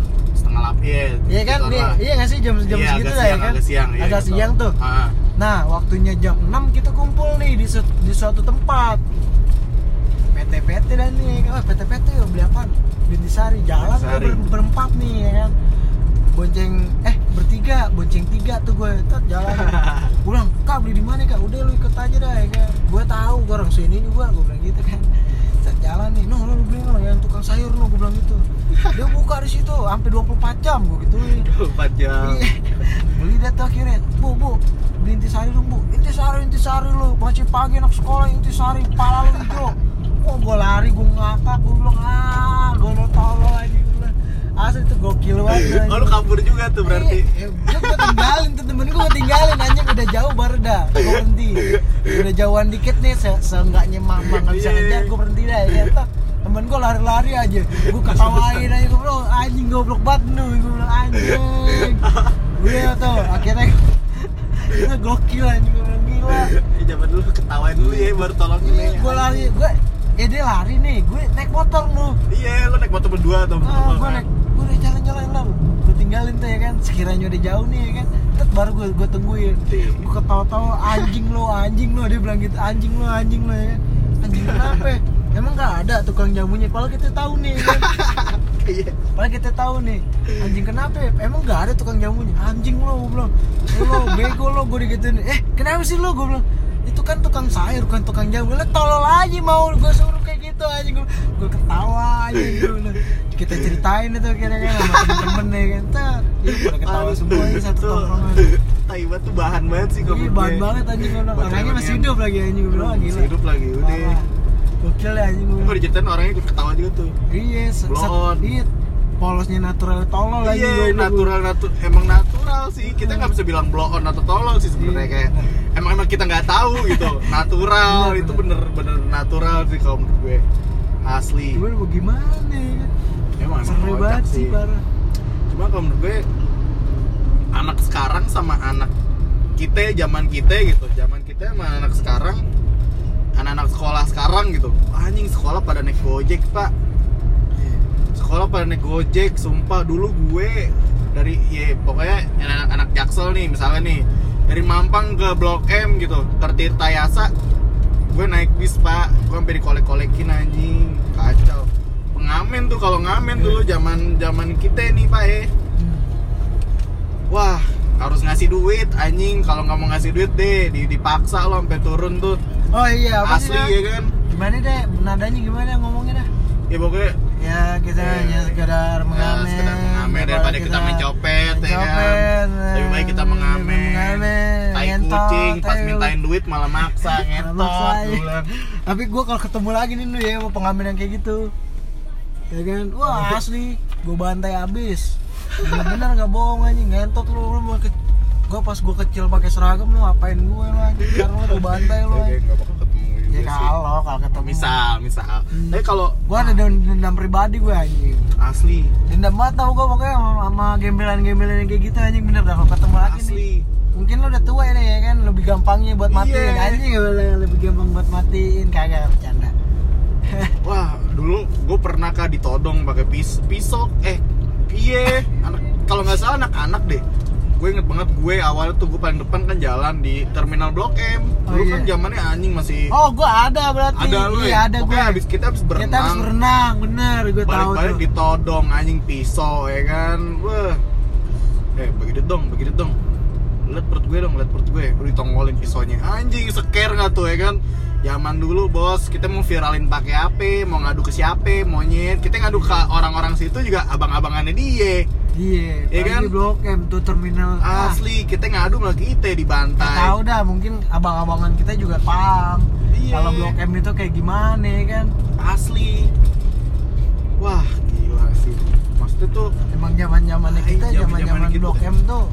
Iya, iya kan, iya, iya nggak sih jam jam iya, segitu lah ya kan, agak siang, iya, agak gitu. siang tuh. Ah. Nah waktunya jam enam kita kumpul nih di, su di suatu tempat. P T P T dan nih, oh, P T P T ya beli apaan? Bintisari, jalan gue ber berempat nih ya kan, bonceng, eh bertiga, bonceng tiga tuh gue tet jalan. Gue bilang, kak beli di mana kak? Udah lu ikut aja dah ya kan. Gue tahu, gue orang sini juga, gue bilang gitu kan. Jalan nih, noh lo beli noh yang tukang sayur noh, gue bilang gitu. Dia buka di situ sampai dua puluh empat jam gue gituin. dua puluh empat jam. Beli dah tuh akhirnya. Bu, bu, beli intisari dong, Bu. Intisari, intisari lo. Masih pagi anak sekolah intisari, pala lo hijau. Kok gue lari, gue ngakak, gue bilang ah, gue lo tolol aja gue bilang. Asli itu gokil banget. Oh, lo kabur juga tuh berarti. Eh, gue tinggalin tuh temen gue tinggalin anjing, udah jauh baru dah. Gue berhenti. Udah jauhan dikit nih, se seenggaknya mama enggak bisa ngejar, gue berhenti dah. Ya toh, temen gue lari-lari aja. Gue ketawain aja, gue bilang anjing goblok banget lu, gue bilang anjing. Gue tuh akhirnya itu gokil anjing, gue bilang gila. Eh, zaman dulu ketawain dulu ya baru tolongin ya. Gue lari, gue eh dia lari nih, gue naik motor lu. Iya, lo naik motor berdua atau berdua? Gue udah jalan-jalan lah, gue tinggalin tuh ya kan, sekiranya udah jauh nih ya kan, tet baru gue gue tungguin, gue ketawa-tawa anjing lo, anjing lo, dia bilang gitu, anjing lo, anjing lo ya, anjing kenapa? Emang nggak ada tukang jamunya, padahal kita tahu nih, ya kan? Padahal kita tahu nih, anjing kenapa? Emang nggak ada tukang jamunya, anjing lo, gue bilang, lo bego lo, gue digituin, eh kenapa sih lo, gue bilang, itu kan tukang sayur, bukan tukang jamu, lo tolol aja mau gue suruh kayak gitu aja, gue gue ketawa aja gitu. Kita ceritain itu kira-kira sama temen-temen ya kan, tar jadi pada ketawa semua ini satu tongkrongan. Taibat tuh bahan banget sih, iya bahan banget anjing, orangnya masih hidup lagi anjing, gue bilang gila masih hidup lagi, udah gokil ya anjing, gue diceritain orangnya ikut ketawa juga tuh. Iya, blon polosnya natural tolol lagi. Iya, natural natural emang natural sih. Kita nggak bisa bilang blow on atau tolol sih sebenarnya, kayak emang emang kita nggak tahu gitu. Natural itu bener-bener natural sih kalau menurut gue asli. Cuman bagaimana? Emang seru banget sih. Cuma kalau menurut gue anak sekarang sama anak kita zaman kita gitu, zaman kita sama anak sekarang, anak-anak sekolah sekarang gitu. Anjing sekolah pada naik gojek pak. Sekolah orang pada naik Gojek, sumpah. Dulu gue dari ya pokoknya anak-anak Jaksel nih, misalnya nih dari Mampang ke Blok M gitu, ke Tirtayasa, gue naik bis, Pak. Gue sampai dikolek-kolekin, anjing, kacau. Pengamen tuh kalau ngamen dulu zaman-zaman kita nih, Pak, eh. Wah, harus ngasih duit, anjing. Kalau nggak mau ngasih duit deh, dipaksa lo sampai turun tuh. Oh iya, asli dah. Ya kan. Gimana deh, nadanya gimana ngomongnya dah? Ya pokoknya ya kita ya, hanya sekedar mengamen, ya, sekedar mengamen daripada kita, kita mencopet, mencopet ya kan. Lebih baik kita mengamen, mengamen tai ngentot, kucing tai, pas mintain duit malah maksa ngentot. Tapi gue kalau ketemu lagi nih lu ya mau pengamen yang kayak gitu ya kan, wah asli gue bantai abis. Bener-bener nggak bohong anjing, ngentot lu, lu mau ke gue pas gue kecil pakai seragam lu ngapain gue lagi karena lu bantai lu. Ya kalau kalau ketemu misal misal hmm. Tapi kalau gue ada dendam pribadi gue anjing, asli dendam banget tau gue pokoknya sama gembelan-gembelan kayak gitu anjing. Bener dah kalau ketemu lagi asli nih. Mungkin lo udah tua ya, ya kan lebih gampangnya buat matiin yeah. Anjing lebih gampang buat matiin, kagak bercanda. Wah dulu gue pernah kah ditodong pakai pis pisau eh piye anak kalau nggak salah anak-anak deh. Gue inget banget gue awalnya tuh gue paling depan kan jalan di Terminal Blok M. Dulu oh, iya. Kan zamannya anjing masih. Oh, gue ada berarti. Ada lu. Iya, ada gue. Habis kita habis berenang. Kita habis berenang, bener gue tahu. Balik-balik ditodong anjing pisau ya kan. Wah. Eh, begitu dong, begitu dong. Lihat perut gue dong, lihat perut gue. Gue ditongolin pisaunya. Anjing, seker enggak tuh ya kan? Zaman dulu, Bos. Kita mau viralin pakai apa? Mau ngadu ke siapa? Monyet. Kita ngadu ke orang-orang situ juga abang-abangannya dia. Iya, yeah, kan di Blok M tuh terminal asli, ah. Kita ngadu lagi kita dibantai. Nggak tahu dah, mungkin abang-abangan kita juga paham yeah. Kalau Blok M itu kayak gimana ya kan? Asli. Wah, gila sih. Maksudnya tuh emang zaman-zamannya kita, zaman-zaman Blok M tuh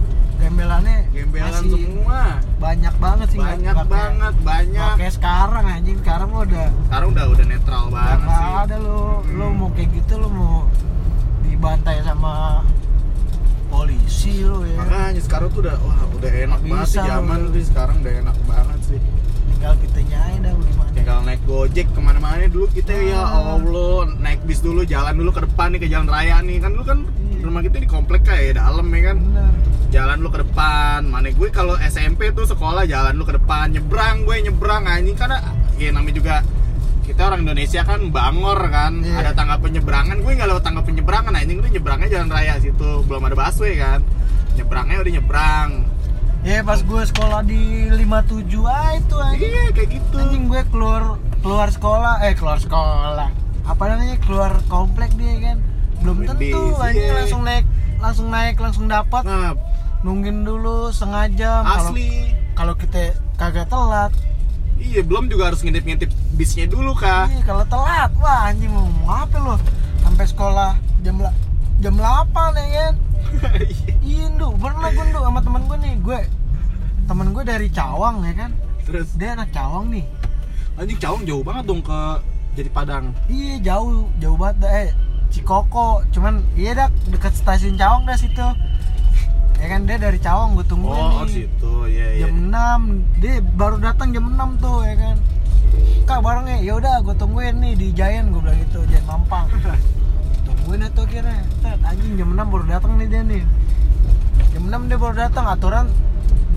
gembelannya gembelan semua. Banyak banget sih. Banyak kan? banget, pake, banyak. Kayak sekarang anjing, sekarang lo udah sekarang udah udah netral banget sih. Ada lo, hmm. Lo mau kayak gitu lo mau dibantai sama polisi lo ya. Makanya sekarang tuh udah wah udah enak bisa, banget sih zaman tuh sekarang udah enak banget sih. Tinggal kita nyain dah gimana. Tinggal naik Gojek kemana mana dulu kita ah. Ya Allah, naik bis dulu, jalan dulu ke depan nih ke jalan raya nih. Kan dulu kan iya. Rumah kita di komplek kayak dalam ya kan. Bener. Jalan lu ke depan. Mana gue kalau S M P tuh sekolah jalan lu ke depan, nyebrang gue nyebrang anjing karena ya namanya juga kita orang Indonesia kan bangor kan yeah. Ada tangga penyeberangan, gue nggak lewat tangga penyeberangan anjing, gue nyebrangnya jalan raya situ, belum ada busway kan, nyebrangnya udah nyebrang ya yeah, pas gue sekolah di lima puluh tujuh ah itu anjing yeah, kayak gitu anjing gue keluar keluar sekolah eh keluar sekolah apa namanya keluar komplek dia kan belum tentu anjing yeah. langsung naik langsung naik langsung dapat nah. Nungguin dulu setengah jam asli kalau kita kagak telat. Iya, belum juga harus ngintip-ngintip bisnya dulu, Kak. Iya, kalau telat, wah anjing mau ngapain lo? Sampai sekolah jam jam delapan ya kan? Iya, Ndu, pernah gue Ndu sama temen gue nih, gue temen gue dari Cawang ya kan? Terus dia anak Cawang nih. Anjing Cawang jauh banget dong ke jadi Padang. Iya, jauh, jauh banget dah, eh Cikoko, cuman iya dah dekat stasiun Cawang dah situ. Ya kan dia dari Cawang gue tungguin oh, nih situ. Yeah, jam yeah. enam dia baru datang jam enam tuh ya kan kak barengnya ya udah gue tungguin nih di Jain, gue bilang gitu Jain Lampang tungguin itu kira anjing jam enam baru datang nih dia nih jam enam dia baru datang aturan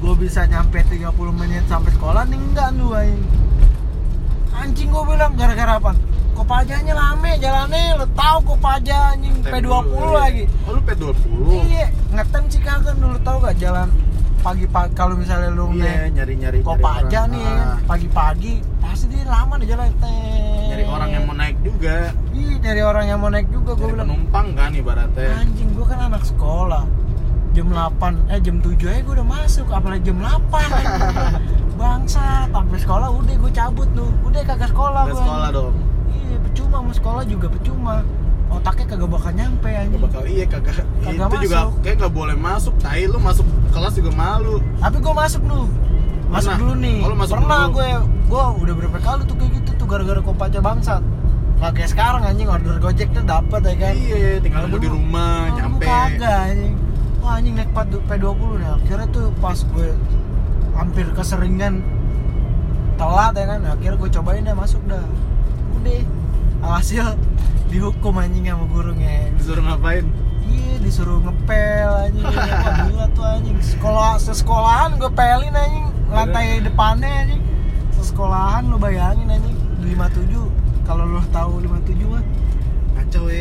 gue bisa nyampe tiga puluh menit sampai sekolah nih enggak lu anjing gue bilang gara-gara apa Kopajanya lame jalannya, lo tau Kopajanya anjing P dua puluh lagi. Oh lu P dua puluh? Iya, ngeten sih kagak dulu tau gak jalan pagi-pagi kalau misalnya lu yeah, nyari-nyari Kopaja nih ah. Pagi-pagi pasti dia lama deh jalan teh. Nyari orang yang mau naik juga. Iya, nyari orang yang mau naik juga gue bilang. Penumpang kan ibaratnya. Anjing gue kan anak sekolah. Jam delapan, eh jam tujuh aja gue udah masuk, apalagi jam delapan. Bangsa, sampai sekolah udah gue cabut tuh. Udah kagak sekolah gue. Udah sekolah dong. Percuma mau sekolah juga percuma. Otaknya kagak bakal nyampe anjing. Bakal iya kagak. Itu masuk. Juga kayak enggak boleh masuk. Tai lu masuk kelas juga malu. Tapi gua masuk lu. Masuk Pernah. Dulu nih. Oh, masuk Pernah dulu. gue gua udah berapa kali tuh kayak gitu tuh gara-gara Kopaja bangsat. Nah, kayak sekarang anjing order Gojek tuh dapat ya kan. Iya, tinggal lu di rumah nah, nyampe. Kagak anjing. Wah, anjing naik P dua puluh nih. Akhirnya tuh pas gue hampir keseringan telat ya kan. Akhirnya gue cobain deh masuk dah. Udah. Alhasil dihukum anjing sama gurunya. Disuruh ngapain? Iya, disuruh ngepel anjing. Wah, gila tuh anjing. Sekolah sesekolahan gue pelin anjing, lantai depannya anjing. Sesekolahan lu bayangin anjing lima puluh tujuh. Kalau lu tahu lima puluh tujuh mah kacau ya.